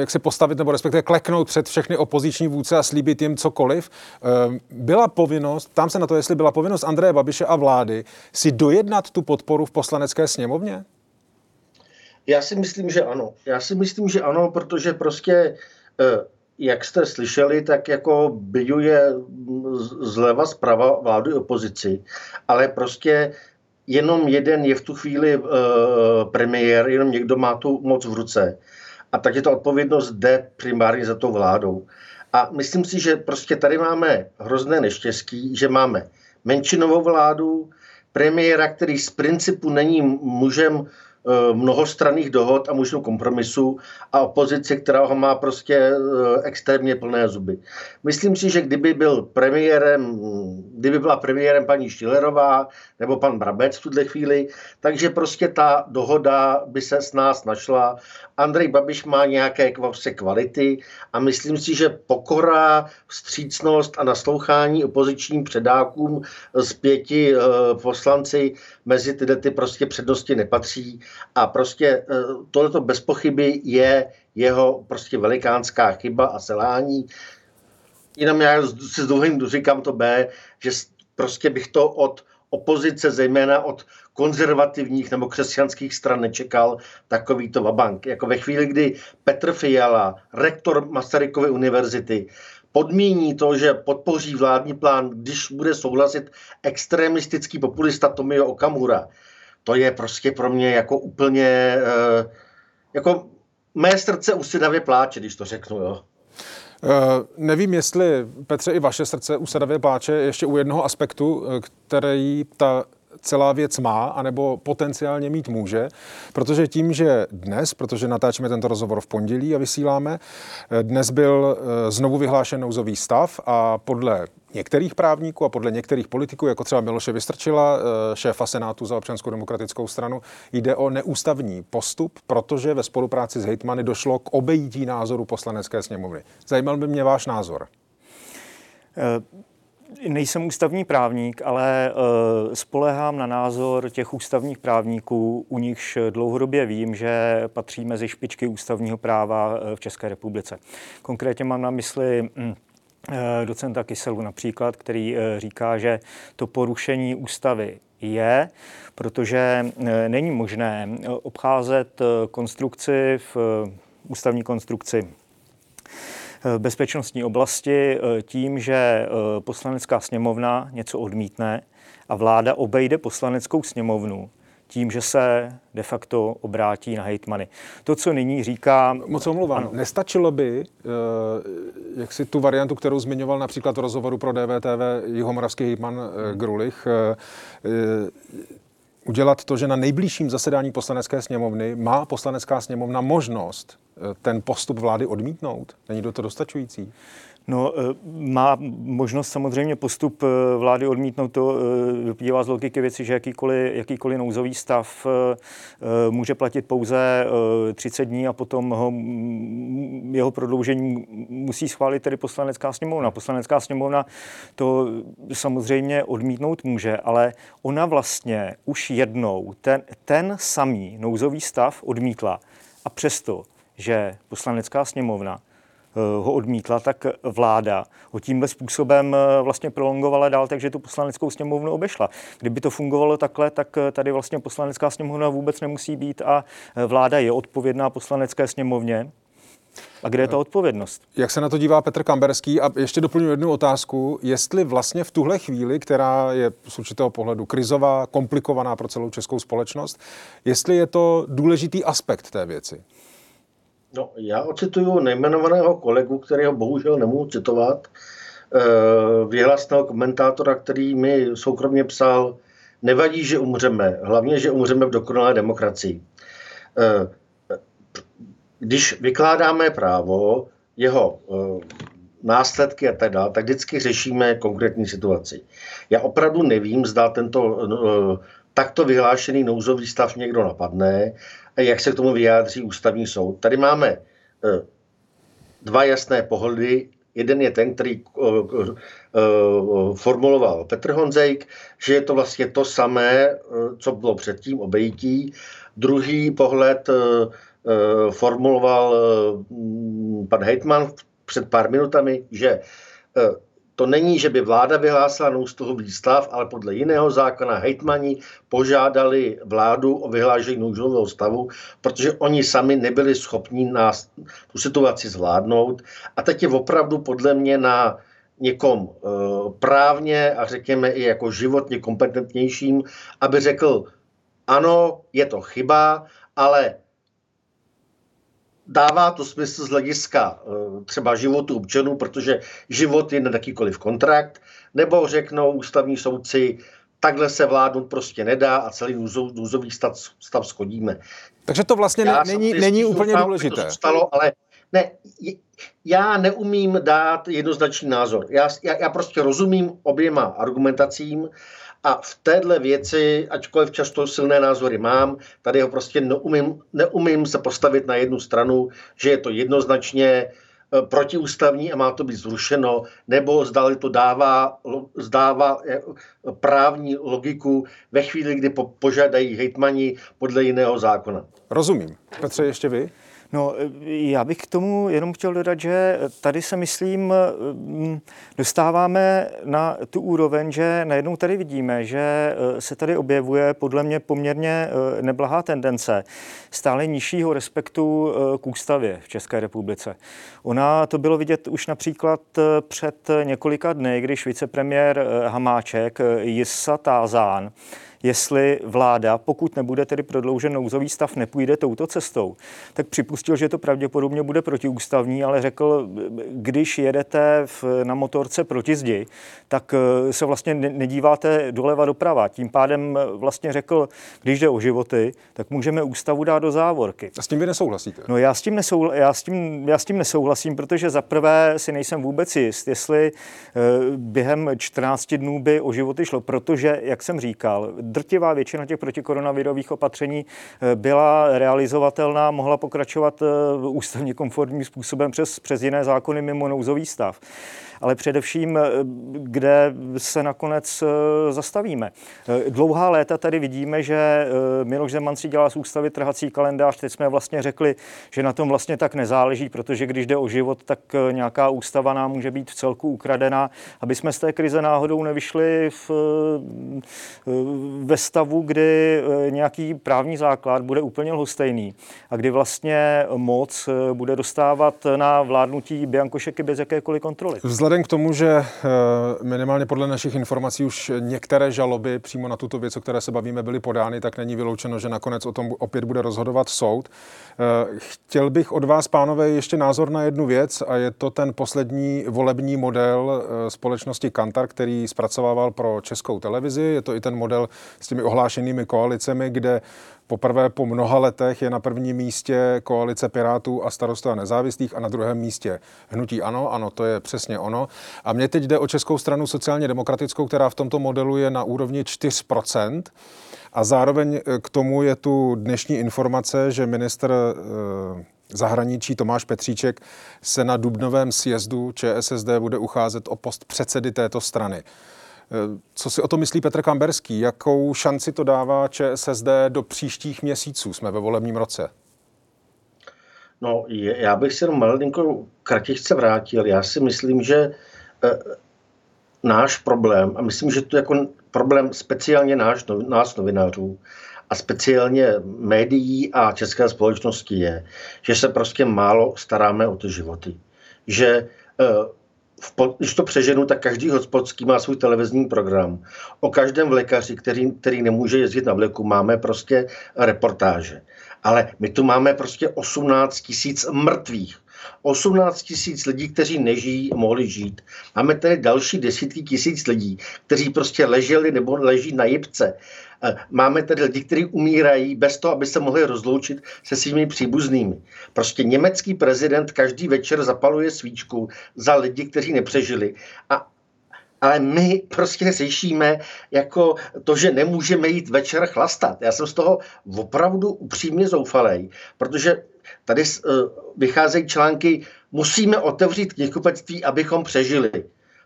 jak si postavit nebo respektive kleknout před všechny opoziční vůdce a slíbit jim cokoliv. Byla povinnost, ptám se na to, jestli byla povinnost Andreje Babiše a vlády si dojednat tu podporu v Poslanecké sněmovně? Já si myslím, že ano. Já si myslím, že ano, protože prostě, jak jste slyšeli, tak jako bijuje zleva zprava vládu i opozici, ale prostě jenom jeden je v tu chvíli premiér, jenom někdo má tu moc v ruce. A takže ta odpovědnost jde primárně za tou vládou. A myslím si, že prostě tady máme hrozné neštěstí, že máme menšinovou vládu, premiéra, který z principu není mužem mnohostranných dohod a možnou kompromisu a opozici, která ho má prostě extrémně plné zuby. Myslím si, že kdyby byla premiérem paní Schillerová nebo pan Brabec v tuhle chvíli, takže prostě ta dohoda by se s nás našla. Andrej Babiš má nějaké kvality a myslím si, že pokora, vstřícnost a naslouchání opozičním předákům z 5 poslanci mezi tyhle ty prostě přednosti nepatří. A prostě tohleto bez pochyby je jeho prostě velikánská chyba a selhání. Jenom já si s dlouhým říkám to B, že prostě bych to od opozice, zejména od konzervativních nebo křesťanských stran, nečekal takovýto vabank. Jako ve chvíli, kdy Petr Fiala, rektor Masarykovy univerzity, podmíní to, že podpoří vládní plán, když bude souhlasit extremistický populista Tomio Okamura. To je prostě pro mě jako úplně... Jako mé srdce usedavě pláče, když to řeknu, jo. Nevím, jestli, Petře, i vaše srdce usedavě pláče ještě u jednoho aspektu, který ta celá věc má, anebo potenciálně mít může, protože tím, že dnes, protože natáčíme tento rozhovor v pondělí a vysíláme, dnes byl znovu vyhlášen nouzový stav a podle některých právníků a podle některých politiků, jako třeba Miloše Vystrčila, šéfa Senátu za Občanskou demokratickou stranu, jde o neústavní postup, protože ve spolupráci s hejtmany došlo k obejití názoru Poslanecké sněmovny. Zajímal by mě váš názor. Nejsem ústavní právník, ale spoléhám na názor těch ústavních právníků, u nichž dlouhodobě vím, že patří mezi špičky ústavního práva v České republice. Konkrétně mám na mysli docenta Kyselu například, který říká, že to porušení ústavy je, protože není možné obcházet konstrukci v ústavní konstrukci bezpečnostní oblasti tím, že Poslanecká sněmovna něco odmítne a vláda obejde Poslaneckou sněmovnu tím, že se de facto obrátí na hejtmany. To, co nyní říkám... Moc omlouvám. Nestačilo by, jak si tu variantu, kterou zmiňoval například v rozhovoru pro DVTV jihomoravský hejtman Grolich, udělat to, že na nejbližším zasedání Poslanecké sněmovny má Poslanecká sněmovna možnost ten postup vlády odmítnout? Není to dostačující? No, má možnost samozřejmě postup vlády odmítnout, to vyplývá z logiky věci, že jakýkoliv nouzový stav může platit pouze 30 dní a potom jeho prodloužení musí schválit tedy Poslanecká sněmovna. Poslanecká sněmovna to samozřejmě odmítnout může, ale ona vlastně už jednou ten samý nouzový stav odmítla a přesto, že Poslanecká sněmovna ho odmítla, tak vláda ho tímhle způsobem vlastně prolongovala dál, takže tu Poslaneckou sněmovnu obešla. Kdyby to fungovalo takhle, tak tady vlastně Poslanecká sněmovna vůbec nemusí být a vláda je odpovědná Poslanecké sněmovně. A kde je ta odpovědnost? Jak se na to dívá Petr Kamberský? A ještě doplňuji jednu otázku, jestli vlastně v tuhle chvíli, která je z určitého pohledu krizová, komplikovaná pro celou českou společnost, jestli je to důležitý aspekt té věci? No, já ocituju nejmenovaného kolegu, kterého bohužel nemůžu citovat, věhlasného komentátora, který mi soukromně psal, nevadí, že umřeme, hlavně, že umřeme v dokonalé demokracii. Když vykládáme právo, jeho následky a tak dále, tak vždycky řešíme konkrétní situaci. Já opravdu nevím, zda tento takto vyhlášený nouzový stav někdo napadne a jak se k tomu vyjádří ústavní soud. Tady máme dva jasné pohledy. Jeden je ten, který formuloval Petr Honzejk, že je to vlastně to samé, co bylo předtím obejití. Druhý pohled formuloval pan hejtman před pár minutami, že to není, že by vláda vyhlásila nouzový stav, ale podle jiného zákona hejtmani požádali vládu o vyhlášení nouzového stavu, protože oni sami nebyli schopni nás tu situaci zvládnout. A teď je opravdu podle mě na někom právně a řekněme i jako životně kompetentnějším, aby řekl, ano, je to chyba, ale dává to smysl z hlediska třeba životu občanů, protože život je na jakýkoliv kontrakt, nebo řeknou ústavní soudci, takhle se vládnout prostě nedá a celý nouzový stav shodíme. Takže to vlastně není úplně důležité. Stalo, ale ne, já neumím dát jednoznačný názor. Já prostě rozumím oběma argumentacím a v téhle věci, ačkoliv často silné názory mám, tady ho prostě neumím se postavit na jednu stranu, že je to jednoznačně protiústavní a má to být zrušeno, nebo zdali to dává právní logiku ve chvíli, kdy požádají hejtmani podle jiného zákona. Rozumím. Petře, ještě vy? No, já bych k tomu jenom chtěl dodat, že tady se, myslím, dostáváme na tu úroveň, že najednou tady vidíme, že se tady objevuje podle mě poměrně neblahá tendence stále nižšího respektu k ústavě v České republice. Ona to bylo vidět už například před několika dny, když vicepremiér Hamáček jissa tázán, jestli vláda, pokud nebude tedy prodloužen nouzový stav, nepůjde touto cestou, tak připustil, že to pravděpodobně bude protiústavní, ale řekl, když jedete na motorce proti zdi, tak se vlastně nedíváte doleva doprava. Tím pádem vlastně řekl, když jde o životy, tak můžeme ústavu dát do závorky. A s tím vy nesouhlasíte? No, já s tím nesouhlasím, protože za prvé si nejsem vůbec jist, jestli během 14 dnů by o životy šlo, protože, jak jsem říkal, drtivá většina těch protikoronavirových opatření byla realizovatelná, mohla pokračovat ústavně konformním způsobem přes jiné zákony mimo nouzový stav. Ale především, kde se nakonec zastavíme. Dlouhá léta tady vidíme, že Miloš Zeman si dělá z ústavy trhací kalendář. Teď jsme vlastně řekli, že na tom vlastně tak nezáleží, protože když jde o život, tak nějaká ústava nám může být v celku ukradená, aby jsme z té krize náhodou nevyšli ve stavu, kdy nějaký právní základ bude úplně lhostejný a kdy vlastně moc bude dostávat na vládnutí biankošeky bez jakékoliv kontroly. Vzhledem k tomu, že minimálně podle našich informací už některé žaloby přímo na tuto věc, o které se bavíme, byly podány, tak není vyloučeno, že nakonec o tom opět bude rozhodovat soud. Chtěl bych od vás, pánové, ještě názor na jednu věc, a je to ten poslední volební model společnosti Kantar, který zpracovával pro Českou televizi. Je to i ten model s těmi ohlášenými koalicemi, kde poprvé po mnoha letech je na prvním místě koalice Pirátů a Starostů a nezávislých a na druhém místě hnutí ANO. Ano, to je přesně ono. A mně teď jde o Českou stranu sociálně demokratickou, která v tomto modelu je na úrovni 4%. A zároveň k tomu je tu dnešní informace, že ministr zahraničí Tomáš Petříček se na dubnovém sjezdu ČSSD bude ucházet o post předsedy této strany. Co si o to myslí Petr Kamberský? Jakou šanci to dává ČSSD do příštích měsíců? Jsme ve volebním roce. No, já bych se jenom malinko kratičce vrátil. Já si myslím, že náš problém, a myslím, že to jako problém speciálně nás novinářů a speciálně médií a české společnosti je, že se prostě málo staráme o ty životy. Že když to přeženu, tak každý hospodský má svůj televizní program. O každém vlekaři, který nemůže jezdit na vleku, máme prostě reportáže. Ale my tu máme prostě 18 000 mrtvých. 18 000 lidí, kteří nežijí, mohli žít. Máme tady další desítky tisíc lidí, kteří prostě leželi nebo leží na jipce. Máme tady lidi, kteří umírají bez toho, aby se mohli rozloučit se svými příbuznými. Prostě německý prezident každý večer zapaluje svíčku za lidi, kteří nepřežili. Ale my prostě řešíme jako to, že nemůžeme jít večer chlastat. Já jsem z toho opravdu upřímně zoufalej, protože tady vycházejí články, musíme otevřít knihkupectví, abychom přežili.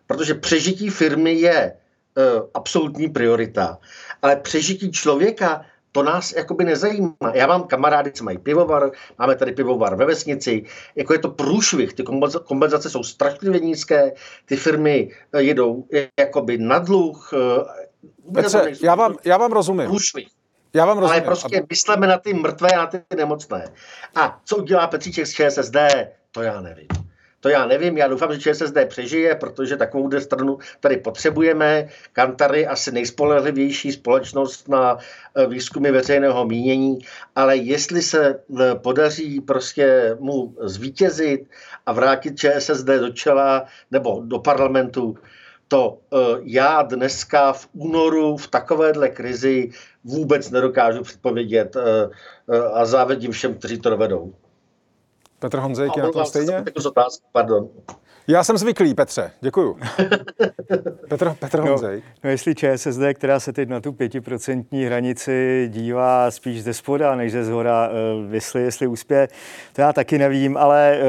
Protože přežití firmy je absolutní priorita. Ale přežití člověka, to nás jakoby nezajímá. Já mám kamarády, co mají pivovar, máme tady pivovar ve vesnici, jako je to průšvih, ty kompenzace jsou strašlivě nízké, ty firmy jedou jakoby na dluh. Petře, já vám rozumím. Průšvih. Já vám rozumím. Ale prostě myslíme na ty mrtvé a na ty nemocné. A co udělá Petříček z ČSSD, to já nevím. Já doufám, že ČSSD přežije, protože takovou stranu tady potřebujeme. Kantary asi nejspolehlivější společnost na výzkumy veřejného mínění, ale jestli se podaří prostě mu zvítězit a vrátit ČSSD do čela nebo do parlamentu, to já dneska v únoru v takovéhle krizi vůbec nedokážu předpovědět a závidím všem, kteří to dovedou. Petr Honzejk je na tom stejně? Pardon. Já jsem zvyklý, Petře, děkuju. Petr Honzejk. No jestli ČSSD, která se teď na tu 5% hranici dívá spíš ze spoda než ze shora, jestli uspěje, to já taky nevím, ale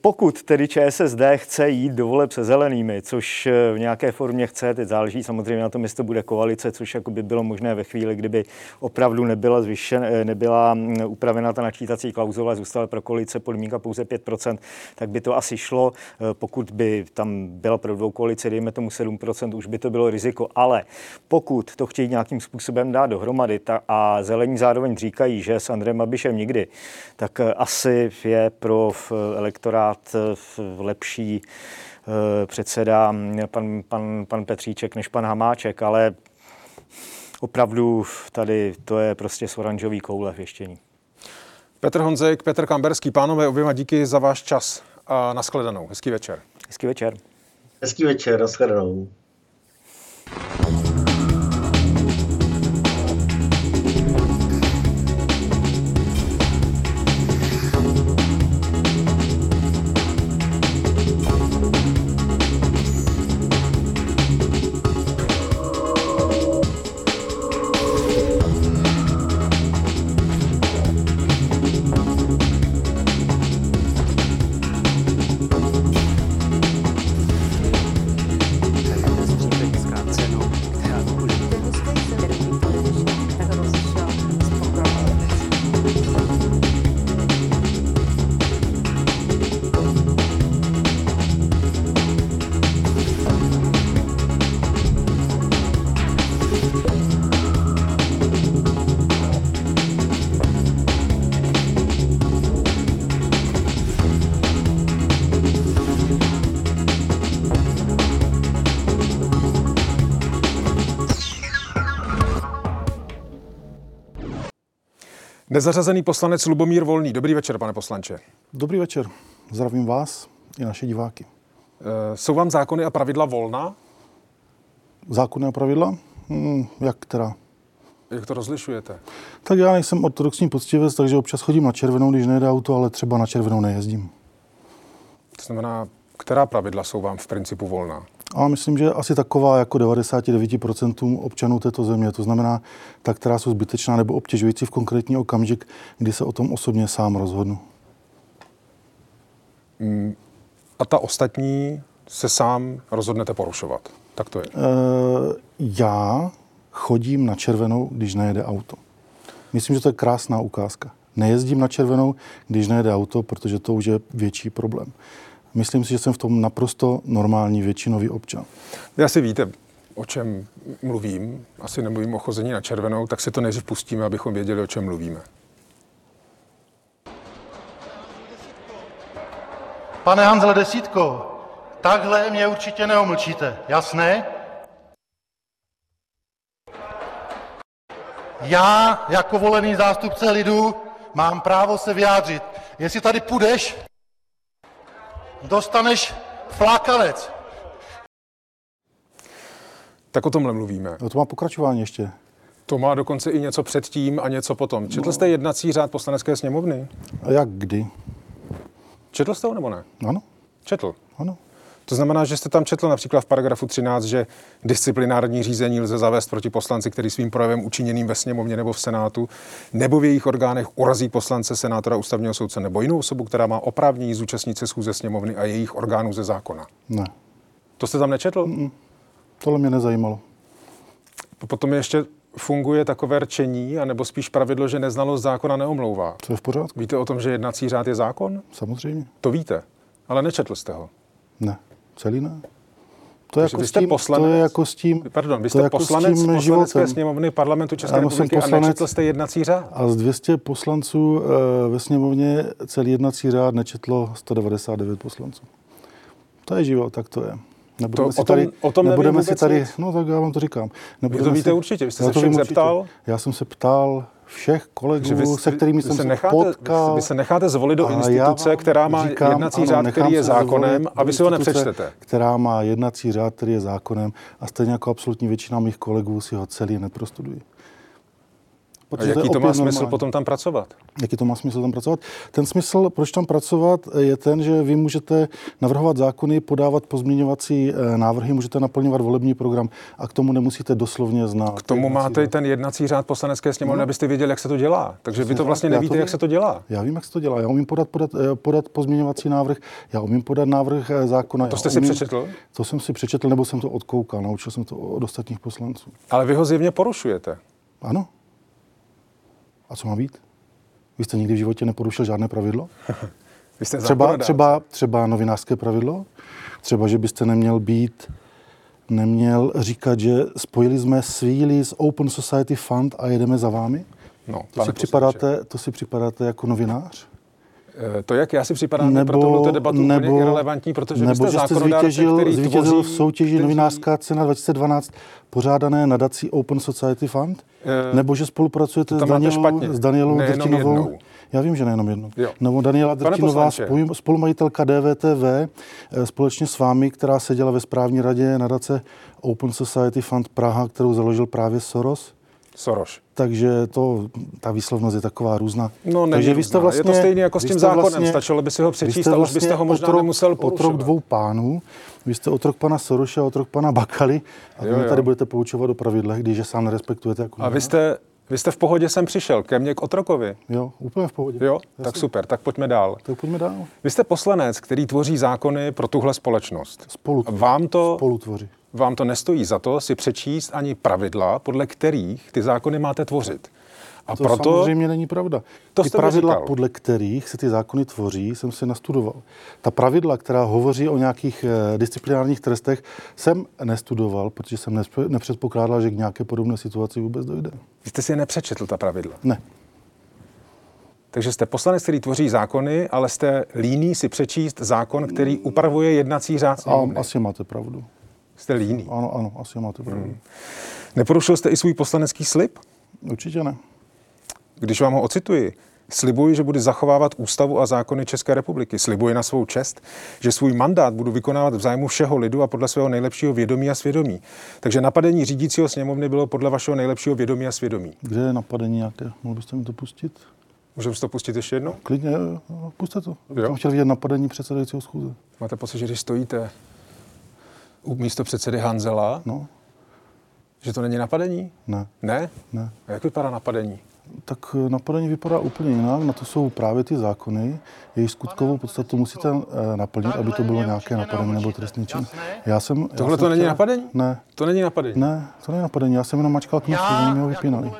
pokud tedy ČSSD chce jít do voleb se zelenými, což v nějaké formě chce, teď záleží samozřejmě na tom, jestli to bude koalice, což jako by bylo možné ve chvíli, kdyby opravdu nebyla upravena ta načítací klauzula, zůstala pro koalice podmínka pouze 5%, tak by to asi šlo. Pokud by tam byla pro dvou koalici, dejme tomu 7%, už by to bylo riziko, ale pokud to chtějí nějakým způsobem dát dohromady a zelení zároveň říkají, že s Andrejem Babišem nikdy, tak asi je pro elektorát lepší předseda pan Petříček než pan Hamáček, ale opravdu tady to je prostě s oranžový koule věštění. Petr Honzejk, Petr Kamberský, pánové, oběma díky za váš čas. A nashledanou. Hezký večer. Hezký večer. Hezký večer, nashledanou. Nezařazený poslanec Lubomír Volný. Dobrý večer, pane poslanče. Dobrý večer. Zdravím vás i naše diváky. Jsou vám zákony a pravidla volná? Zákony a pravidla? Jak teda? Jak to rozlišujete? Tak já nejsem ortodoxní poctivec, takže občas chodím na červenou, když nejde auto, ale třeba na červenou nejezdím. To znamená, která pravidla jsou vám v principu volná? A myslím, že asi taková jako 99% občanů této země, to znamená ta, která jsou zbytečná nebo obtěžující v konkrétní okamžik, kdy se o tom osobně sám rozhodnu. A ta ostatní se sám rozhodnete porušovat, tak to je? Já chodím na červenou, když nejede auto. Myslím, že to je krásná ukázka. Nejezdím na červenou, když nejede auto, protože to už je větší problém. Myslím si, že jsem v tom naprosto normální většinový občan. Vy asi víte, o čem mluvím. Asi nemluvím o chození na červenou, tak si to nejdřív pustíme, abychom věděli, o čem mluvíme. Pane Hanzle, desítko, takhle mě určitě neomlčíte, jasné? Já, jako volený zástupce lidu, mám právo se vyjádřit. Jestli tady půjdeš, dostaneš flákanec. Tak o tomhle mluvíme. No to má pokračování ještě. To má dokonce i něco předtím a něco potom. Četl jste jednací řád Poslanecké sněmovny? A jak kdy? Četl jste ho nebo ne? Ano. Četl? Ano. To znamená, že jste tam četl například v paragrafu 13, že disciplinární řízení lze zavést proti poslanci, který svým projevem učiněným ve sněmovně nebo v senátu nebo v jejich orgánech urazí poslance, senátora, ústavního soudce nebo jinou osobu, která má oprávnění zúčastnit se schůze sněmovny a jejich orgánů ze zákona. Ne. To jste tam nečetl? Tohle mě nezajímalo. Potom ještě funguje takové rčení, anebo spíš pravidlo, že neznalost zákona neomlouvá. To je v pořádku. Víte o tom, že jednací řád je zákon? Samozřejmě. To víte, ale nečetl jste ho. Ne. Celý ne. To je, jako s, tím, poslanec, to je jako s tím... Pardon, vy jste jako poslanec Poslanecké sněmovny parlamentu České republiky a nečetl jste jednací řád. A z 200 poslanců ve sněmovně celý jednací řád nečetlo 199 poslanců. To je život, tak to je. Nebudeme si tady... No tak já vám to říkám. Nebudeme vy to víte si, určitě, vy jste se všem zeptal? Já jsem se ptal všech kolegů, se kterými jsem se potkal. Vy se necháte zvolit do instituce, která má jednací řád, který je zákonem, a vy si ho nepřečtete. Která má jednací řád, který je zákonem, a stejně jako absolutní většina mých kolegů si ho celý neprostudují. Jaký to má smysl potom tam pracovat? Jaký to má smysl tam pracovat? Ten smysl, proč tam pracovat, je ten, že vy můžete navrhovat zákony, podávat pozměňovací návrhy, můžete naplňovat volební program a k tomu nemusíte doslovně znát. K tomu máte ten jednací řád Poslanecké sněmovny, abyste věděli, jak se to dělá. Takže vy to vlastně nevíte, jak se to dělá. Já vím, jak se to dělá. Já umím podat pozměňovací návrh, já umím podat návrh zákona. To jste si přečetl? To jsem si přečetl, nebo jsem to odkoukal, naučil jsem to od ostatních poslanců. Ale vy ho zjevně porušujete. Ano. A co má být? Vy jste nikdy v životě neporušil žádné pravidlo? Vy jste třeba novinářské pravidlo? Třeba, že byste neměl říkat, že spojili jsme síly s Open Society Fund a jedeme za vámi? No, to si připadáte jako novinář? To, jak já si připadám, je pro tohleto debatu úplně irelevantní, protože vy jste zákonodárce, který zvítězil v soutěži novinářská cena 2012 pořádané nadací Open Society Fund? Nebo že spolupracujete s Danielou Drtinovou? Já vím, že nejenom jednou. Nebo Daniela Drtinová, spolumajitelka DVTV, společně s vámi, která seděla ve správní radě nadace Open Society Fund Praha, kterou založil právě Soros. Takže ta výslovnost je taková různá. No, takže vy jste vlastně, je to stejné jako s tím zákonem, stačilo by si ho přečíst, a už byste ho možná nemusel porušovat. Otrok dvou pánů, vy jste otrok pana Soroše a otrok pana Bakaly a vy tady budete poučovat o pravidlech, když je sám nerespektujete. Jako vy jste v pohodě sem přišel, ke mně k otrokovi. Jo, úplně v pohodě. Jo, tak super, tak pojďme dál. Vy jste poslanec, který tvoří zákony pro tuhle společnost. Spolutvoří. Vám to nestojí za to si přečíst ani pravidla, podle kterých ty zákony máte tvořit. A to proto samozřejmě není pravda. Ty pravidla, podle kterých se ty zákony tvoří, jsem si nastudoval. Ta pravidla, která hovoří o nějakých disciplinárních trestech, jsem nestudoval, protože jsem nepředpokládal, že k nějaké podobné situaci vůbec dojde. Vy jste si je nepřečetl, ta pravidla? Ne. Takže jste poslanec, který tvoří zákony, ale jste líný si přečíst zákon, který upravuje jednací řád Sněmovny. Asi máte pravdu. Jste líný. Ano, asi máte pravdu. Neporušil jste i svůj poslanecký slib? Určitě ne. Když vám ho ocituji, slibuji, že budu zachovávat ústavu a zákony České republiky. Slibuji na svou čest, že svůj mandát budu vykonávat v zájmu všeho lidu a podle svého nejlepšího vědomí a svědomí. Takže napadení řídícího sněmovny bylo podle vašeho nejlepšího vědomí a svědomí. Kde je napadení jaké? Mohl byste mi to pustit? Můžeme si to pustit ještě jednou? Klidně, puste to. Já jsem chtěl vidět napadení předsedajícího schůze. Máte pocit, že když stojíte u místo předsedy Hanzela, že to není napadení? Ne. A jak vypadá napadení? Tak napadení vypadá úplně jinak, na to jsou právě ty zákony, jejich skutkovou podstatu musíte naplnit, aby to bylo nějaké napadení nebo trestný čin. Tohle to není napadení? Ne. To není napadení? Ne, to není napadení, já jsem jenom mačkal knoflík, oni mi ho vypínali.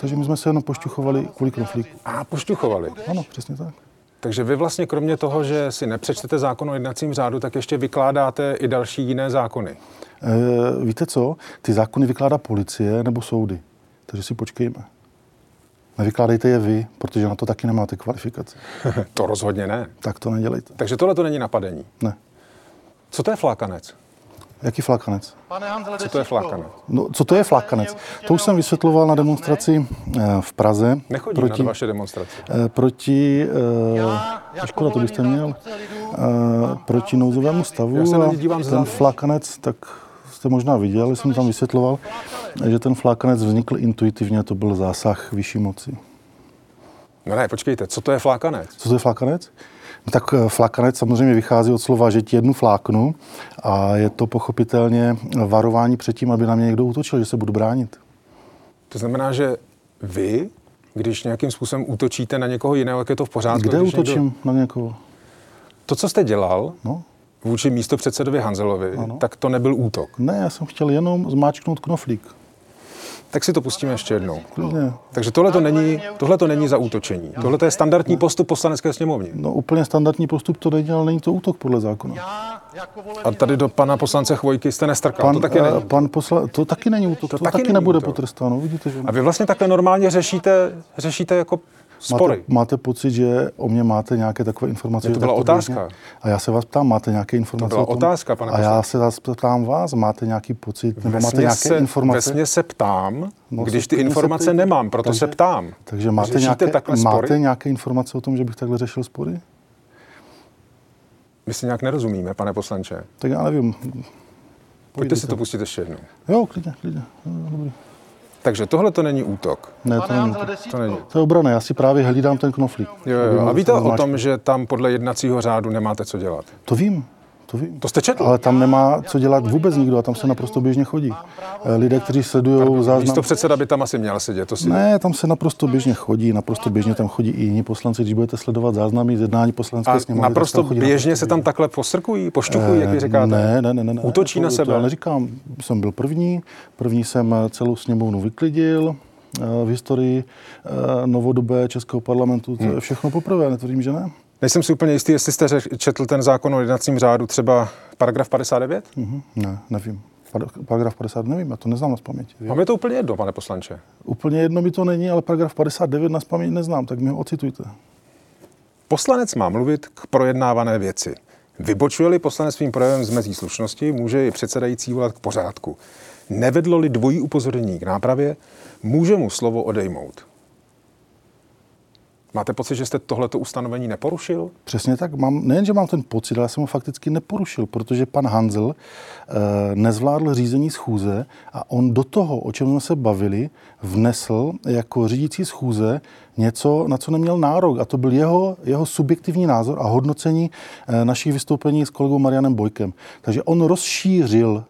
Takže my jsme se jenom pošťuchovali kvůli knoflíku. Pošťuchovali? Ano, přesně tak. Takže vy vlastně kromě toho, že si nepřečtete zákon o jednacím řádu, tak ještě vykládáte i další jiné zákony. Víte co? Ty zákony vykládá policie nebo soudy. Takže si počkejme. Nevykládejte je vy, protože na to taky nemáte kvalifikaci. To rozhodně ne. Tak to nedělejte. Takže tohle to není napadení? Ne. Co to je flákanec? Jaký flákanec? Co to je flákanec? To už jsem vysvětloval na demonstraci v Praze. Nechodím na vaše demonstrace. Škoda, to byste měl. Proti nouzovému stavu. Ten flákanec, tak jste možná viděl, jsem tam vysvětloval, že ten flákanec vznikl intuitivně, to byl zásah vyšší moci. No ne, počkejte, co to je flákanec? Tak flákanec samozřejmě vychází od slova, že ti jednu fláknu, a je to pochopitelně varování před tím, aby na mě někdo útočil, že se budu bránit. To znamená, že vy, když nějakým způsobem útočíte na někoho jiného, jak je to v pořádku? Kde útočím na někoho? To, co jste dělal vůči místopředsedovi Hanzelovi, tak to nebyl útok. Ne, já jsem chtěl jenom zmáčknout knoflík. Tak si to pustíme ještě jednou. Takže tohle to není zaútočení. Tohle to je standardní postup Poslanecké sněmovny. No úplně standardní postup to není, ale není to útok podle zákona. A tady do pana poslance Chvojky jste nestrkal. To taky není. To taky není útok. To taky nebude potrestáno, vidíte, že ne. A vy vlastně takhle normálně řešíte jako spory. Máte pocit, že o mě máte nějaké takové informace? To byla otázka. A já se vás ptám, máte nějaké informace? To byla otázka, pane poslanče. A já se vás ptám, máte nějaký pocit, nebo máte nějaké informace? Vesně se ptám, když ty informace nemám, proto se ptám. Takže máte nějaké informace o tom, že bych takhle řešil spory? My si nějak nerozumíme, pane poslanče. Tak já nevím. Pojďte si to pustit ještě jednou. Jo, klidně. Dobrý. Takže tohle to není útok. Ne, to je obrana. Já si právě hlídám ten knoflík. Jo. A víte o tom, že tam podle jednacího řádu nemáte co dělat? To vím. To jste četl? Ale tam nemá co dělat vůbec nikdo a tam se naprosto běžně chodí. Lidé, kteří sledují záznam... Místopředseda by tam asi měl sedět. Ne, tam se naprosto běžně chodí, tam chodí i jiní poslanci, když budete sledovat záznamy z jednání poslanecké sněmovny. Naprosto běžně se tam takhle posrkují, pošťuchují, jak vy říkáte? Ne. Útočí na sebe. Já neříkám, jsem byl první jsem celou sněmovnu vyklidil. V historii novodobé českého parlamentu to je všechno poprvé, netvrdím, že ne. Nejsem si úplně jistý, jestli jste četl ten zákon o jednacím řádu, třeba paragraf 59? Ne, nevím. Paragraf 50 nevím, já to neznám nazpaměť. Vám je to úplně jedno, pane poslanče? Úplně jedno mi to není, ale paragraf 59 nazpaměť neznám, tak mi ho ocitujte. Poslanec má mluvit k projednávané věci. Vybočuje-li poslanec svým projevem z mezí slušnosti, může i předsedající volat k pořádku. Nevedlo-li dvojí upozornění k nápravě, může mu slovo odejmout. Máte pocit, že jste tohleto ustanovení neporušil? Přesně tak. Nejenže mám ten pocit, ale jsem ho fakticky neporušil, protože pan Hanzel nezvládl řízení schůze a on do toho, o čem jsme se bavili, vnesl jako řídící schůze něco, na co neměl nárok. A to byl jeho subjektivní názor a hodnocení našich vystoupení s kolegou Marianem Bojkem. Takže on rozšířil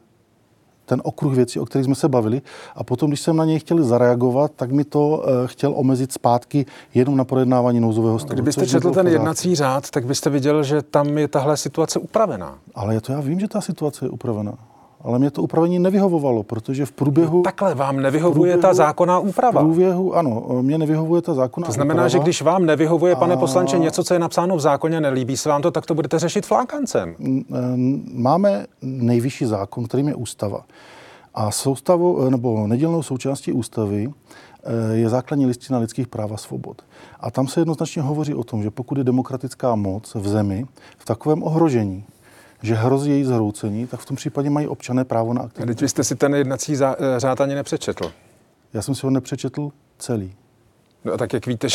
ten okruh věcí, o kterých jsme se bavili. A potom, když jsem na něj chtěl zareagovat, tak mi to chtěl omezit zpátky jenom na projednávání nouzového stavu. Kdybyste četl ten jednací řád, tak byste viděl, že tam je tahle situace upravená. Ale já vím, že ta situace je upravená. Ale mě to upravení nevyhovovalo, protože v průběhu... Takhle vám nevyhovuje ta zákonná úprava. V průběhu, ano, mě nevyhovuje ta zákonná úprava. To znamená, že když vám nevyhovuje, pane poslanče, něco, co je napsáno v zákoně, nelíbí se vám to, tak to budete řešit flákancem. Máme nejvyšší zákon, kterým je ústava. A nedílnou součástí ústavy je základní listina lidských práv a svobod. A tam se jednoznačně hovoří o tom, že pokud je demokratická moc v zemi v takovém ohrožení, že hrozí její zhroucení, tak v tom případě mají občané právo na aktivitu. Teď jste si ten jednací řád ani nepřečetl. Já jsem si ho nepřečetl celý. No a tak jak víte,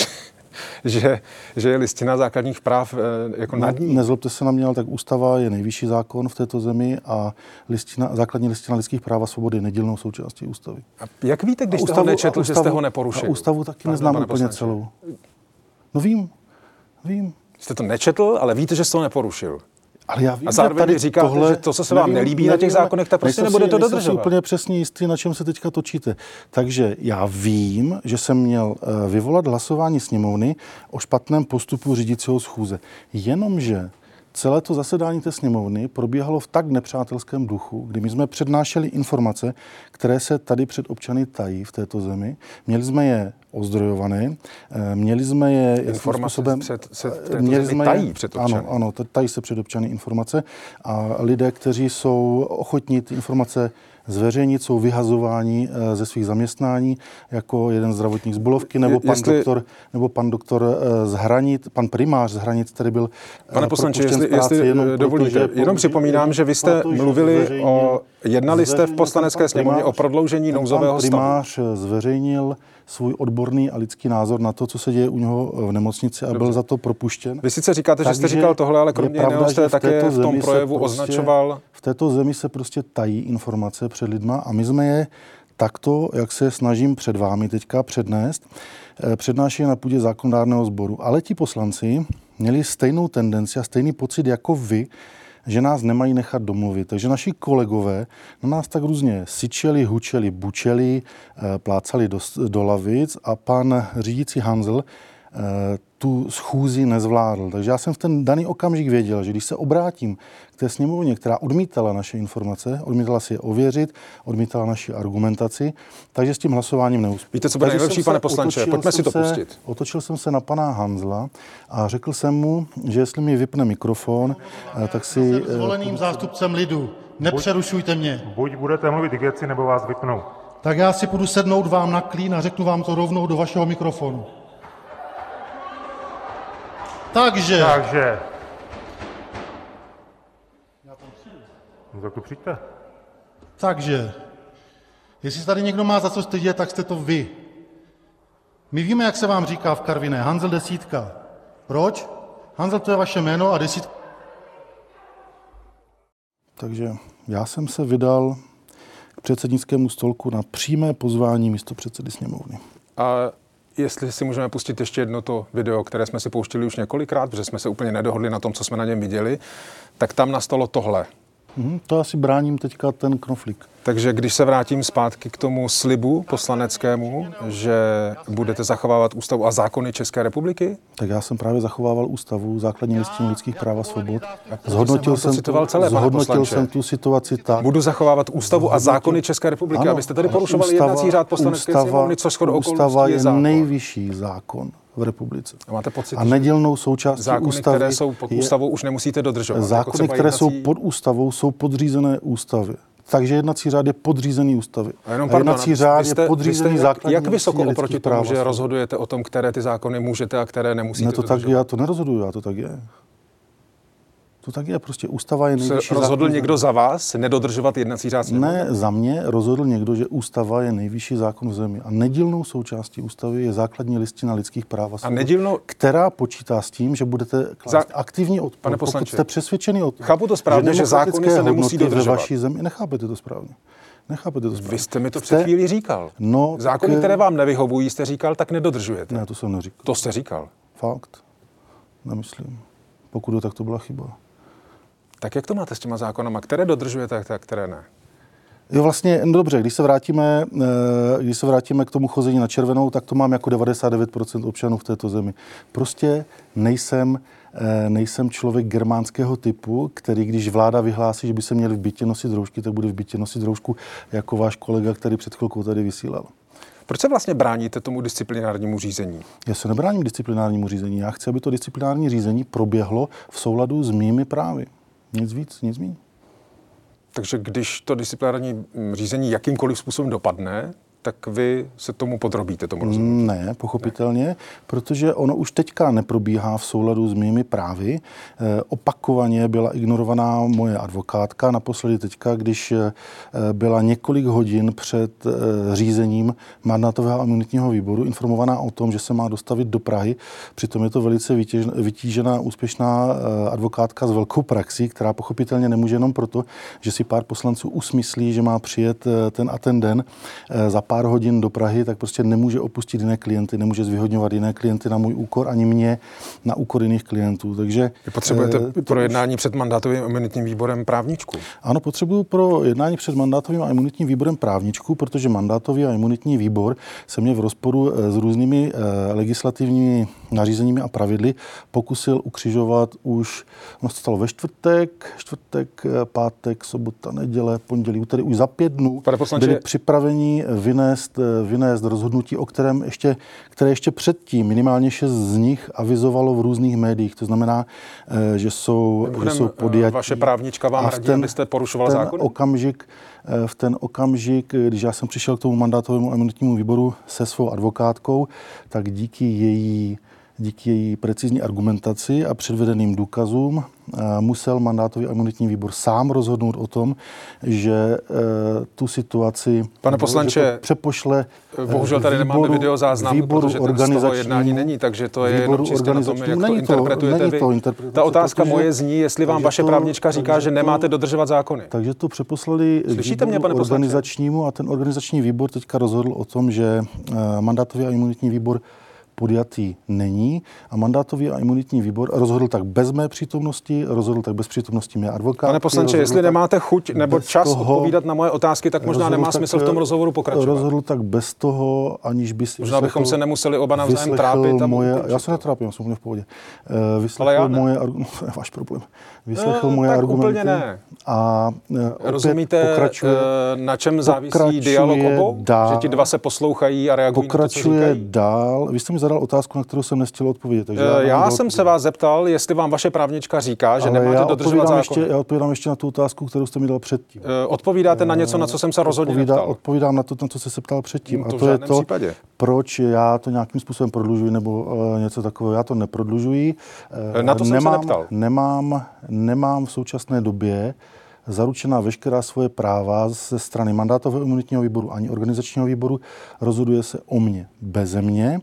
že je listina základních práv jako nad ní? Nezlobte se na mě, ale tak ústava je nejvyšší zákon v této zemi a základní listina lidských práv a svobody je nedílnou součástí ústavy. A jak víte, když jste ho nečetl, že jste ho neporušil? Ústavu taky neznám úplně celou. No vím. Jste to nečetl, ale víte, že jste ho neporušil. Ale já vím, a zároveň vy říkáte, tohle, že to, co se vám nelíbí na těch zákonech, tak prostě nebude to dodržovat. Nejsem si úplně přesně jistý, na čem se teďka točíte. Takže já vím, že jsem měl vyvolat hlasování sněmovny o špatném postupu řídícího schůze. Jenomže celé to zasedání té sněmovny probíhalo v tak nepřátelském duchu, kdy my jsme přednášeli informace, které se tady před občany tají v této zemi. Měli jsme je ozdrojované, měli jsme je... Informace tají před občany. Ano, tají se před občany informace a lidé, kteří jsou ochotní ty informace zveřejnit, jsou vyhazováni ze svých zaměstnání, jako jeden zdravotník z Bulovky, nebo pan doktor z Hranic, pan primář z Hranic, který byl Pane poslanče, jestli dovolíte, jenom připomínám, že vy jste mluvili jednali jste v poslanecké sněmovně o prodloužení nouzového stavu. Pan primář zveřejnil svůj odborný a lidský názor na to, co se děje u něho v nemocnici a byl za to propuštěn. Vy sice říkáte, že jste říkal tohle, ale kromě jiného jste také v tom projevu označoval... V této zemi se prostě tají informace před lidma a my jsme je takto, jak se snažím před vámi teďka přednést, přednáší na půdě zákonodárného sboru. Ale ti poslanci měli stejnou tendenci a stejný pocit jako vy, že nás nemají nechat domluvit. Takže naši kolegové na nás tak různě syčeli, hučeli, bučeli, plácali do lavic a pan řídící Hanzel tu schůzi nezvládl. Takže já jsem v ten daný okamžik věděl, že když se obrátím k té sněmovně, která odmítala naše informace, odmítala si je ověřit, odmítala naši argumentaci, takže s tím hlasováním neuspěl. Víte, co bude nejlepší, pane poslanče? Pojďme si to pustit. Otočil jsem se na pana Hanzla a řekl jsem mu, že jestli mi vypne mikrofon, tak si... Jsem zvoleným zástupcem lidu. Nepřerušujte mě. Buď budete mluvit k věci, nebo vás vypnou. Tak já si půjdu sednout vám na klín a řeknu vám to rovnou do vašeho mikrofonu. Takže. Já tam přijdu. No tak to přijďte. Takže. Jestli tady někdo má za co stydět, tak jste to vy. My víme, jak se vám říká v Karviné. Hanzel desítka. Proč? Hanzel, to je vaše jméno a desítka. Takže já jsem se vydal k předsednickému stolku na přímé pozvání místopředsedy sněmovny. A jestli si můžeme pustit ještě jedno to video, které jsme si pouštili už několikrát, protože jsme se úplně nedohodli na tom, co jsme na něm viděli, tak tam nastalo tohle. To asi bráním teďka ten knoflík. Takže když se vrátím zpátky k tomu slibu poslaneckému, že budete zachovávat ústavu a zákony České republiky? Tak já jsem právě zachovával ústavu, základní listinu lidských práv a svobod. Zhodnotil jsem tu situaci tak. Budu zachovávat ústavu a zákony České republiky, ano, abyste tady porušovali jednací řád poslanecké sněmovny, což shodou okolností je nejvyšší zákon v republice. A máte pocit, a nedělnou součástí zákony, ústavy, které jsou pod ústavou, už nemusíte dodržovat. Zákony, jako které jsou pod ústavou, jsou podřízené ústavě. Takže jednací řád je podřízený ústavy. A jenom jednací řád je podřízený základní. Jak vysoko oproti tomu, že rozhodujete o tom, které ty zákony můžete a které nemusíte? Ne, to tak, já to nerozhoduju, já to tak je. To tak je, prostě ústava je nejvyšší zákon. Rozhodl někdo za vás nedodržovat jednací řád? Ne, za mě rozhodl někdo, že ústava je nejvyšší zákon v zemi. A nedílnou součástí ústavy je základní listina lidských práv a svobod, která počítá s tím, že budete aktivní odpor, pane poslanče, pokud jste přesvědčeni o tom. Chápu to správně, že zákony se nemusí dodržovat. Ve vaší zemi nechápete to správně. Vy jste mi to před chvílí říkal. No, zákony, které vám nevyhovují, jste říkal, tak nedodržujete. Ne, to jsem neříkal. To jste říkal. Fakt. Nemyslím. Pokud tak to byla chyba. Tak jak to máte s těma zákonama, které dodržujete a které ne? Jo, vlastně, no dobře, když se vrátíme k tomu chození na červenou, tak to mám jako 99% občanů v této zemi. Prostě nejsem člověk germánského typu, který, když vláda vyhlásí, že by se měli v bytě nosit roušky, tak bude v bytě nosit roušku, jako váš kolega, který před chvilkou tady vysílal. Proč se vlastně bráníte tomu disciplinárnímu řízení? Já se nebráním disciplinárnímu řízení. Já chci, aby to disciplinární řízení proběhlo v souladu s mými právy. Nic víc, nic míň. Takže když to disciplinární řízení jakýmkoliv způsobem dopadne, tak vy se tomu podrobíte, tomu rozhodnutí? Ne, pochopitelně, ne. Protože ono už teďka neprobíhá v souladu s mými právy. Opakovaně byla ignorovaná moje advokátka. Naposledy teďka, když byla několik hodin před řízením mandátového a imunitního výboru informovaná o tom, že se má dostavit do Prahy. Přitom je to velice vytížená, úspěšná advokátka s velkou praxí, která pochopitelně nemůže jenom proto, že si pár poslanců usmyslí, že má přijet ten a ten den za pár hodin do Prahy, tak prostě nemůže opustit jiné klienty, nemůže zvyhodňovat jiné klienty na můj úkor, ani mě na úkor jiných klientů. Takže vy potřebujete pro jednání před mandátovým a imunitním výborem právničku? Ano, potřebuju pro jednání před mandátovým a imunitním výborem právničku, protože mandátový a imunitní výbor se mě v rozporu s různými legislativními nařízeními a pravidly pokusil ukřižovat už, ono se stalo ve čtvrtek, pátek, sobota, neděle, pondělí, úterý, už za 5 dnů byli připraveni vynést rozhodnutí, o kterém které ještě předtím minimálně 6 z nich avizovalo v různých médiích. To znamená, že jsou podjatí. Vaše právnička vám radí, abyste porušoval zákon? V ten okamžik, když já jsem přišel k tomu mandátovému a imunitnímu výboru se svou advokátkou, tak díky její precizní argumentaci a předvedeným důkazům musel mandátový a imunitní výbor sám rozhodnout o tom, že tu situaci, pane poslanče, přepošle bohužel tady výboru, nemáme video záznamu, protože to jednání není, takže to je jenom čistě na tom, jak to interpretujete vy. Ta otázka moje zní, jestli vám vaše právnička říká, že nemáte dodržovat zákony. Takže to přeposlali výboru organizačnímu a ten organizační výbor teďka rozhodl o tom, že mandátový a imunitní výbor podjatý není a mandátový a imunitní výbor rozhodl tak bez mé přítomnosti, rozhodl tak bez přítomnosti mé advokátky. Pane poslanče, jestli nemáte chuť nebo čas odpovídat na moje otázky, tak možná nemá smysl v tom rozhovoru pokračovat. Rozhodl tak bez toho, aniž by si možná bychom se nemuseli oba navzájem trápit. Já se netrápím, já jsem úplně v pohodě. Vyslechl moje argumenty. A rozumíte, pokračuje, na čem závisí dialog obou? Že ti dva se poslouchají a reagují na to, co říkají? Vy jste mi zadal otázku, na kterou jsem nestihl odpovědět. Takže já jsem se vás zeptal, jestli vám vaše právnička říká, že nemáte dodržovat zákon. Já odpovídám ještě na tu otázku, kterou jste mi dal předtím. Odpovídáte na něco, na co jsem se rozhodně neptal. Odpovídám na to, na co jste se ptal předtím. To a to je to, případě. Proč já to nějakým způsobem prodlužuji nebo něco takového. Já to neprodlužuji. Na to jsem se neptal. Nemám v současné době zaručená veškerá svoje práva ze strany mandátového imunitního výboru ani organizačního výboru, rozhoduje se o mně beze mě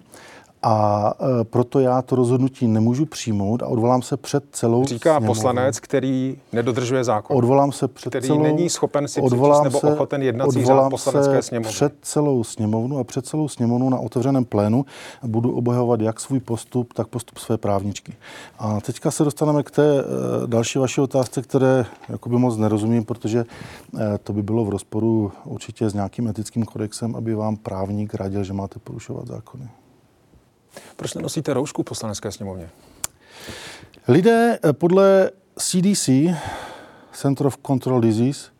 A proto já to rozhodnutí nemůžu přijmout a odvolám se před celou sněmovnou. Poslanec, který nedodržuje zákon. Odvolám se před který celou, není schopen si přečíst nebo ochoten jednací řád Poslanecké sněmovny. Odvolám se před celou sněmovnu a před celou sněmovnu na otevřeném plénu budu obhajovat jak svůj postup, tak postup své právničky. A teďka se dostaneme k té další vaší otázce, které jakoby moc nerozumím, protože to by bylo v rozporu určitě s nějakým etickým kodexem, aby vám právník radil, že máte porušovat zákony. Proč nenosíte roušku v Poslanecké sněmovně? Lidé podle CDC, Center of Control Disease,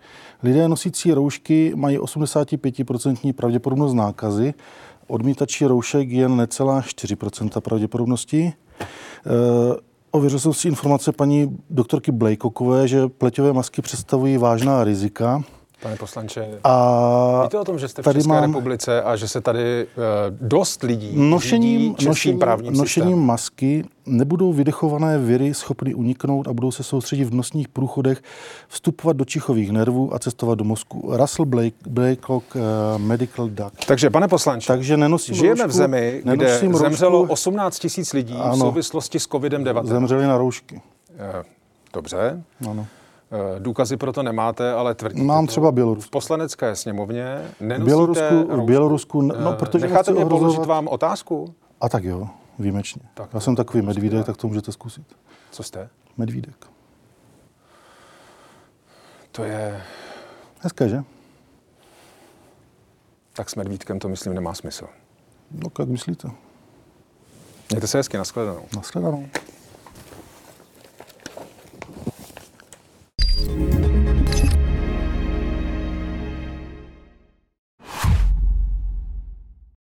lidé nosící roušky mají 85% pravděpodobnost nákazy, odmítači roušek jen necelá 4% pravděpodobnosti. Ověřil jsem si informace paní doktorky Blaylockové, že pleťové masky představují vážná rizika. Pane poslanče, víte o tom, že jste v České republice a že se tady dost lidí nošením českým právním systémem? Nošením masky nebudou vydechované viry schopny uniknout a budou se soustředit v nosních průchodech, vstupovat do čichových nervů a cestovat do mozku. Russell Blaylock, medical duck. Takže, pane poslanče, takže žijeme roušku, v zemi, kde zemřelo 18 tisíc lidí v souvislosti s COVID-19. Zemřeli na roušky. Dobře. Ano. Důkazy pro to nemáte, ale tvrdíte. Mám třeba Bělorusku. V Poslanecké sněmovně nenosíte Bělorusku, no, protože necháte mě položit vám otázku? A tak jo, výjimečně. Tak, já jsem takový medvídek, tak to můžete zkusit. Co jste? Medvídek. To je... Hezké, že? Tak s medvídkem to, myslím, nemá smysl. No, jak myslíte? Mějte se hezky, nashledanou.